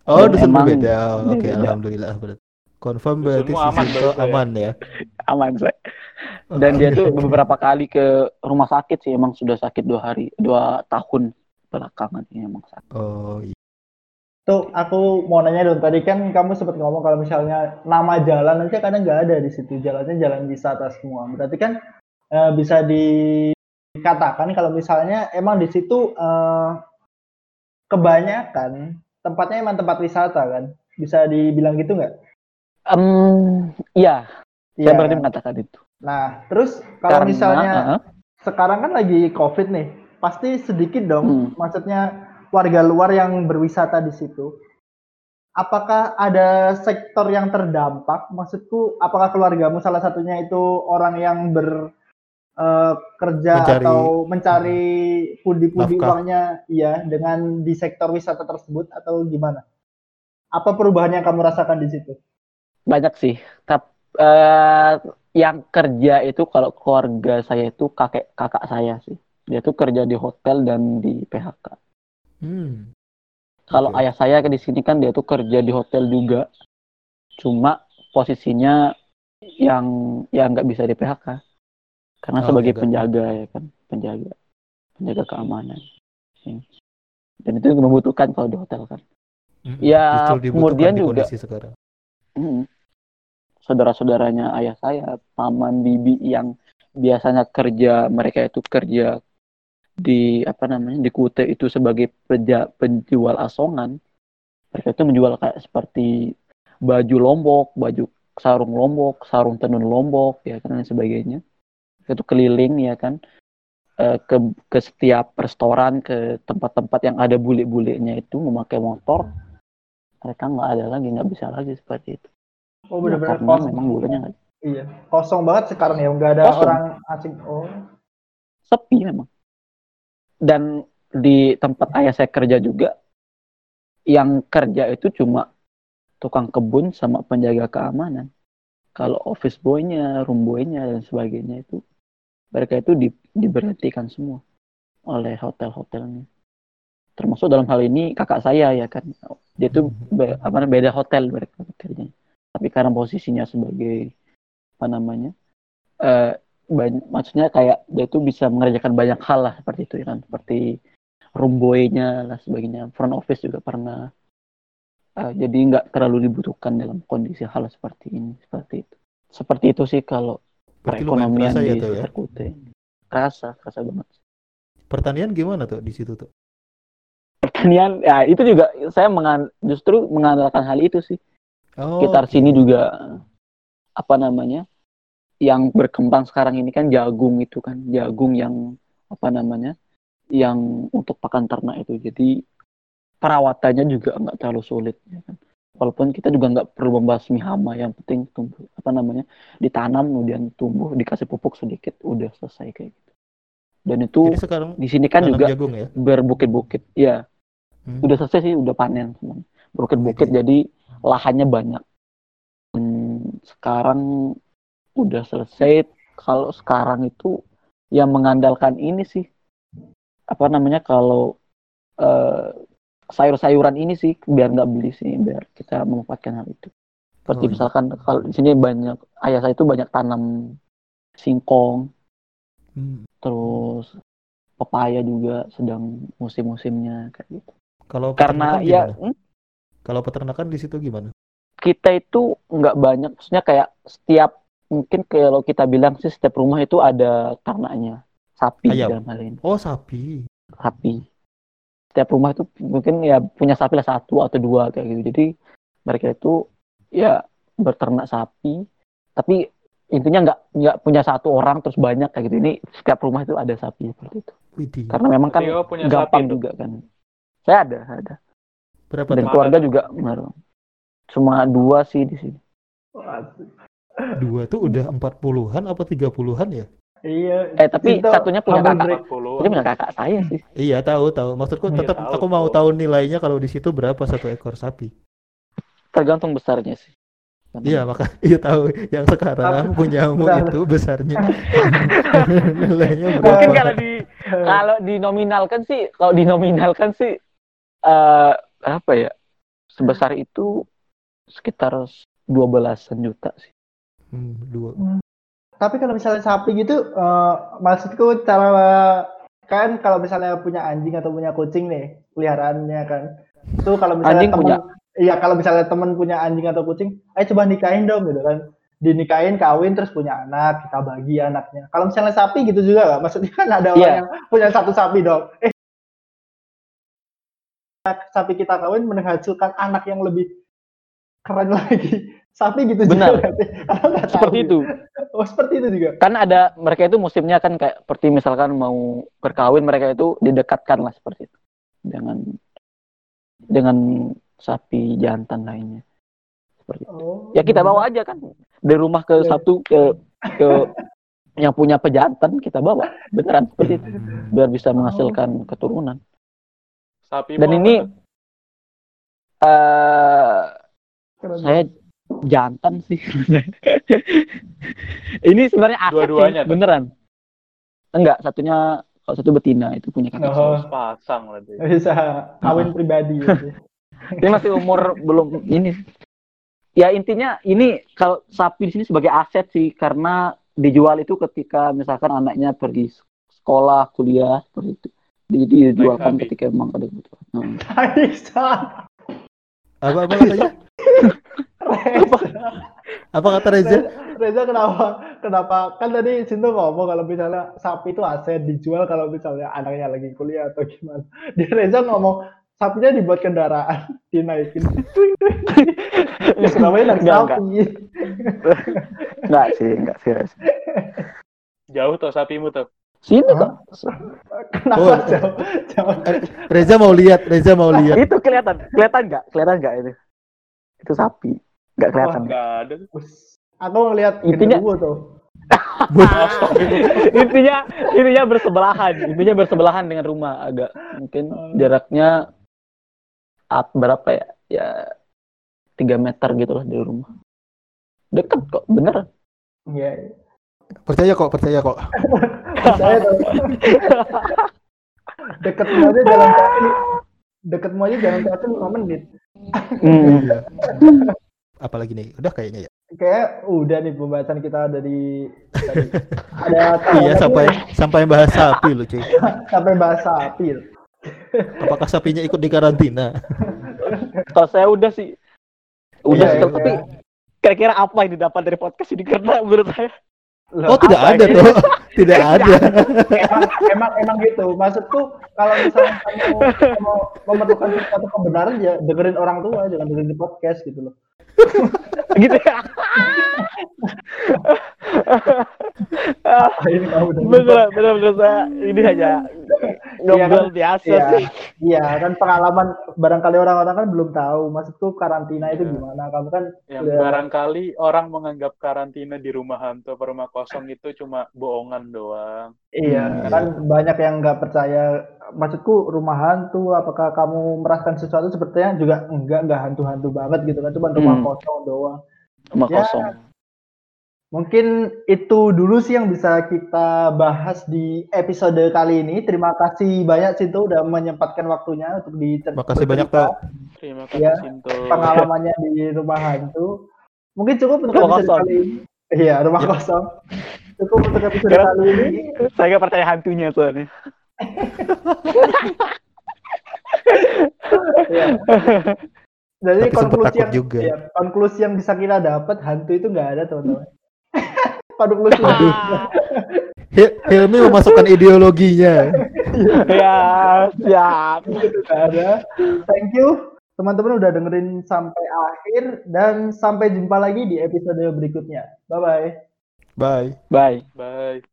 Oh, dan dusun berbeda. Oke, okay, alhamdulillah. Confirm berarti aman, itu aman ya? Aman, saya. Dan dia tuh beberapa kali ke rumah sakit sih, emang sudah sakit dua hari, dua tahun belakangan ini emang sakit. Oh iya. Tuh, aku mau nanya dong, tadi kan kamu sempat ngomong kalau misalnya nama jalan aja kadang nggak ada di situ, jalannya jalan wisata semua. Berarti kan e, bisa dikatakan kalau misalnya emang di situ e, kebanyakan tempatnya emang tempat wisata kan? Bisa dibilang gitu nggak? Um, iya, ya. Saya berarti mengatakan itu. Nah, terus kalau Karena, misalnya uh-huh. sekarang kan lagi COVID nih, pasti sedikit dong, hmm. maksudnya warga luar yang berwisata di situ, apakah ada sektor yang terdampak? Maksudku, apakah keluargamu salah satunya itu orang yang bekerja uh, atau mencari pundi-pundi uangnya, ya, dengan di sektor wisata tersebut atau gimana? Apa perubahan yang kamu rasakan di situ? Banyak sih. Tap, uh, yang kerja itu kalau keluarga saya itu kakek kakak saya sih, dia tuh kerja di hotel dan di P H K. Hmm. Kalau okay. ayah saya di sini kan dia tuh kerja di hotel juga, cuma posisinya yang yang nggak bisa di P H K karena oh, sebagai juga. penjaga ya kan, penjaga penjaga keamanan. Hmm. Dan itu membutuhkan kalau di hotel kan. Hmm. Ya kemudian juga hmm, saudara-saudaranya ayah saya, paman, bibi yang biasanya kerja, mereka itu kerja di apa namanya di Kute itu sebagai peja, penjual asongan, mereka itu menjual kayak seperti baju Lombok, baju sarung Lombok, sarung tenun Lombok ya kan dan sebagainya. Mereka itu keliling ya kan e, ke ke setiap restoran, ke tempat-tempat yang ada bule-bulenya itu memakai motor. Mereka nggak ada lagi, nggak bisa lagi seperti itu. Oh benar-benar nah, kosong. Memang bulenya nggak. Iya kosong banget sekarang ya, nggak ada kosong. Orang asing. Oh sepi memang. Dan di tempat ayah saya kerja juga, yang kerja itu cuma tukang kebun sama penjaga keamanan. Kalau office boy-nya, room boy-nya, dan sebagainya itu, mereka itu di, diberhentikan semua oleh hotel-hotelnya. Termasuk dalam hal ini kakak saya ya kan, dia itu be, apa, beda hotel mereka kerjanya. Tapi karena posisinya sebagai, apa namanya, uh, banyak, maksudnya kayak dia tuh bisa mengerjakan banyak hal lah seperti itu ya kan, seperti room boy-nya lah sebagainya, front office juga pernah uh, jadi nggak terlalu dibutuhkan dalam kondisi hal seperti ini, seperti itu seperti itu sih kalau perekonomian di ya, Kute ya? kerasa kerasa banget. Pertanian gimana tuh di situ tuh? Nian, ya itu juga saya mengan, justru mengandalkan hal itu sih. Oh, sekitar okay. Sini juga apa namanya yang berkembang sekarang ini kan jagung itu kan, jagung yang apa namanya yang untuk pakan ternak itu, jadi perawatannya juga nggak terlalu sulit ya kan. Walaupun kita juga nggak perlu membasmi hama, yang penting tumbuh apa namanya ditanam kemudian tumbuh, dikasih pupuk sedikit udah selesai kayak gitu. Dan itu di sini kan juga jagung, ya? Berbukit-bukit ya. Hmm. Udah selesai sih, udah panen semuanya. Bukit-bukit okay. Jadi lahannya banyak. Hmm, sekarang udah selesai. Kalau sekarang itu yang mengandalkan ini sih apa namanya kalau uh, sayur-sayuran ini sih, biar nggak beli sih, biar kita memanfaatkan hal itu. Seperti oh, misalkan iya. Kalau di sini banyak ayah saya itu banyak tanam singkong, hmm. terus pepaya juga sedang musim-musimnya kayak gitu. Kalau karena ya hmm? Kalau peternakan di situ gimana? Kita itu nggak banyak, maksudnya kayak setiap mungkin kalau kita bilang sih setiap rumah itu ada ternaknya sapi. Ayam. Dalam hal ini. Oh sapi. Sapi. Setiap rumah itu mungkin ya punya sapi lah satu atau dua kayak gitu. Jadi mereka itu ya berternak sapi. Tapi intinya nggak nggak punya satu orang terus banyak kayak gitu. Ini setiap rumah itu ada sapi seperti itu. Widih. Karena memang kan gampang juga kan. Saya ada ada. Berapa? Dan keluarga ada? Juga baru. Cuma dua sih di sini. Dua tuh udah empat puluhan apa tiga puluhan ya? Iya. Eh tapi Sinto, satunya punya kakak. Dia punya kakak saya sih. Iya tahu tahu. Maksudku tetap iya, tahu, aku mau tahu nilainya kalau di situ berapa satu ekor sapi. Tergantung besarnya sih. Tergantung. Iya maka iya tahu. Yang sekarang punyamu itu besarnya. Nilainya berapa? Mungkin kalau di kalau dinominalkan sih kalau dinominalkan sih uh, apa ya sebesar itu sekitar dua belasan juta sih. Hmm, dua. Tapi kalau misalnya sapi gitu, uh, maksudku cara kan kalau misalnya punya anjing atau punya kucing nih peliharaannya kan, tuh kalau misalnya anjing temen, punya, iya kalau misalnya temen punya anjing atau kucing, ayo coba nikahin dong gitu kan, dinikahin kawin terus punya anak, kita bagi anaknya. Kalau misalnya sapi gitu juga nggak, maksudnya kan ada orang yeah. yang punya satu sapi dong, eh sapi kita kawin menghasilkan anak yang lebih keren lagi. Sapi gitu benar. Juga benar seperti tahu. Itu oh seperti itu juga kan ada mereka itu musimnya kan kayak seperti misalkan mau berkawin mereka itu didekatkan lah seperti itu dengan dengan sapi jantan lainnya seperti itu oh, ya kita bawa aja kan dari rumah ke satu ke ke yang punya pejantan kita bawa beneran seperti itu biar bisa menghasilkan keturunan sapi dan ini uh, saya jantan sih. Ini sebenarnya aset sih, beneran. Enggak, satunya kalau satu betina itu punya kakak. Oh, pasang lah dia. Bisa kawin pribadi. Dia masih umur belum ini. Ya intinya ini kalau sapi di sini sebagai aset sih karena dijual itu ketika misalkan anaknya pergi sekolah, kuliah seperti itu. Jadi dijualkan Ay, ketika memang ada kebutuhan. Heeh. Apa-apa katanya? Apa? Apa kata Reza? Reza kenapa? Kenapa? Kan tadi Sinto ngomong kalau misalnya sapi itu aset dijual kalau misalnya anaknya lagi kuliah atau gimana. Dia Reza ngomong sapinya dibuat kendaraan, dinaikin. Namanya naik sapi. Enggak sih, enggak sih Reza. Jauh tuh sapimu tuh. Sini huh? Kenapa oh, jauh? Jauh. Reza mau lihat, Reza mau lihat. Itu kelihatan, kelihatan nggak? Kelihatan nggak itu? Itu sapi, nggak kelihatan. Nggak oh, ada. Aku ngelihat intinya gua tuh. intinya, intinya bersebelahan, intinya bersebelahan dengan rumah agak mungkin jaraknya at berapa ya? Ya tiga meter gitu lah dari rumah. Dekat kok, bener? Iya. Yeah, yeah. Percaya kok, percaya kok. Percaya dong. Deket aja jalan kaki. Deket aja jalan kaki lima menit. Hmm. Apalagi nih, udah kayaknya ya. Kayak udah nih pembahasan kita dari tadi. Ada iya sampai ini. Sampai bahas sapi loh, cuy. Sampai bahas sapi. Apakah sapinya ikut di karantina? Kalau saya udah sih. Udah iya, sih, iya. Tapi kira-kira apa yang didapat dari podcast ini karena menurut saya Loh, oh tidak ada tuh Tidak ada. Emang, emang emang gitu. Maksudku kalau misalnya kamu mau memerlukan satu kebenaran ya dengerin orang tua, jangan dengerin di podcast gitu loh. Gitu ya. Bener bener bener saya ini aja ngobrol ya, biasa ya, sih. Iya kan pengalaman barangkali orang-orang kan belum tahu maksudku karantina itu gimana. Kamu kan ya, udah... barangkali orang menganggap karantina di rumah hantu atau rumah kosong itu cuma bohongan doang. Iya hmm. kan banyak yang nggak percaya. Maksudku rumah hantu apakah kamu merasakan sesuatu sepertinya juga enggak enggak hantu-hantu banget gitu kan, cuma rumah hmm. kosong doang. Rumah ya, kosong. Mungkin itu dulu sih yang bisa kita bahas di episode kali ini. Terima kasih banyak Sinto udah menyempatkan waktunya untuk dicerita. Terima kasih banyak Pak. Terima kasih ya, Sinto. Pengalamannya di rumah hantu. Mungkin cukup untuk episode kali ini. Iya, rumah ya. kosong. Cukup untuk episode Karena kali ini. Saya nggak percaya hantunya soalnya. ya. Jadi tapi konklusi yang juga. Ya, konklusi yang bisa kita dapat hantu itu nggak ada teman-teman. Konklusi. Hilmi memasukkan ideologinya. ya, siap. Ada. Thank you teman-teman udah dengerin sampai akhir dan sampai jumpa lagi di episode berikutnya. Bye-bye. Bye bye. Bye bye. Bye.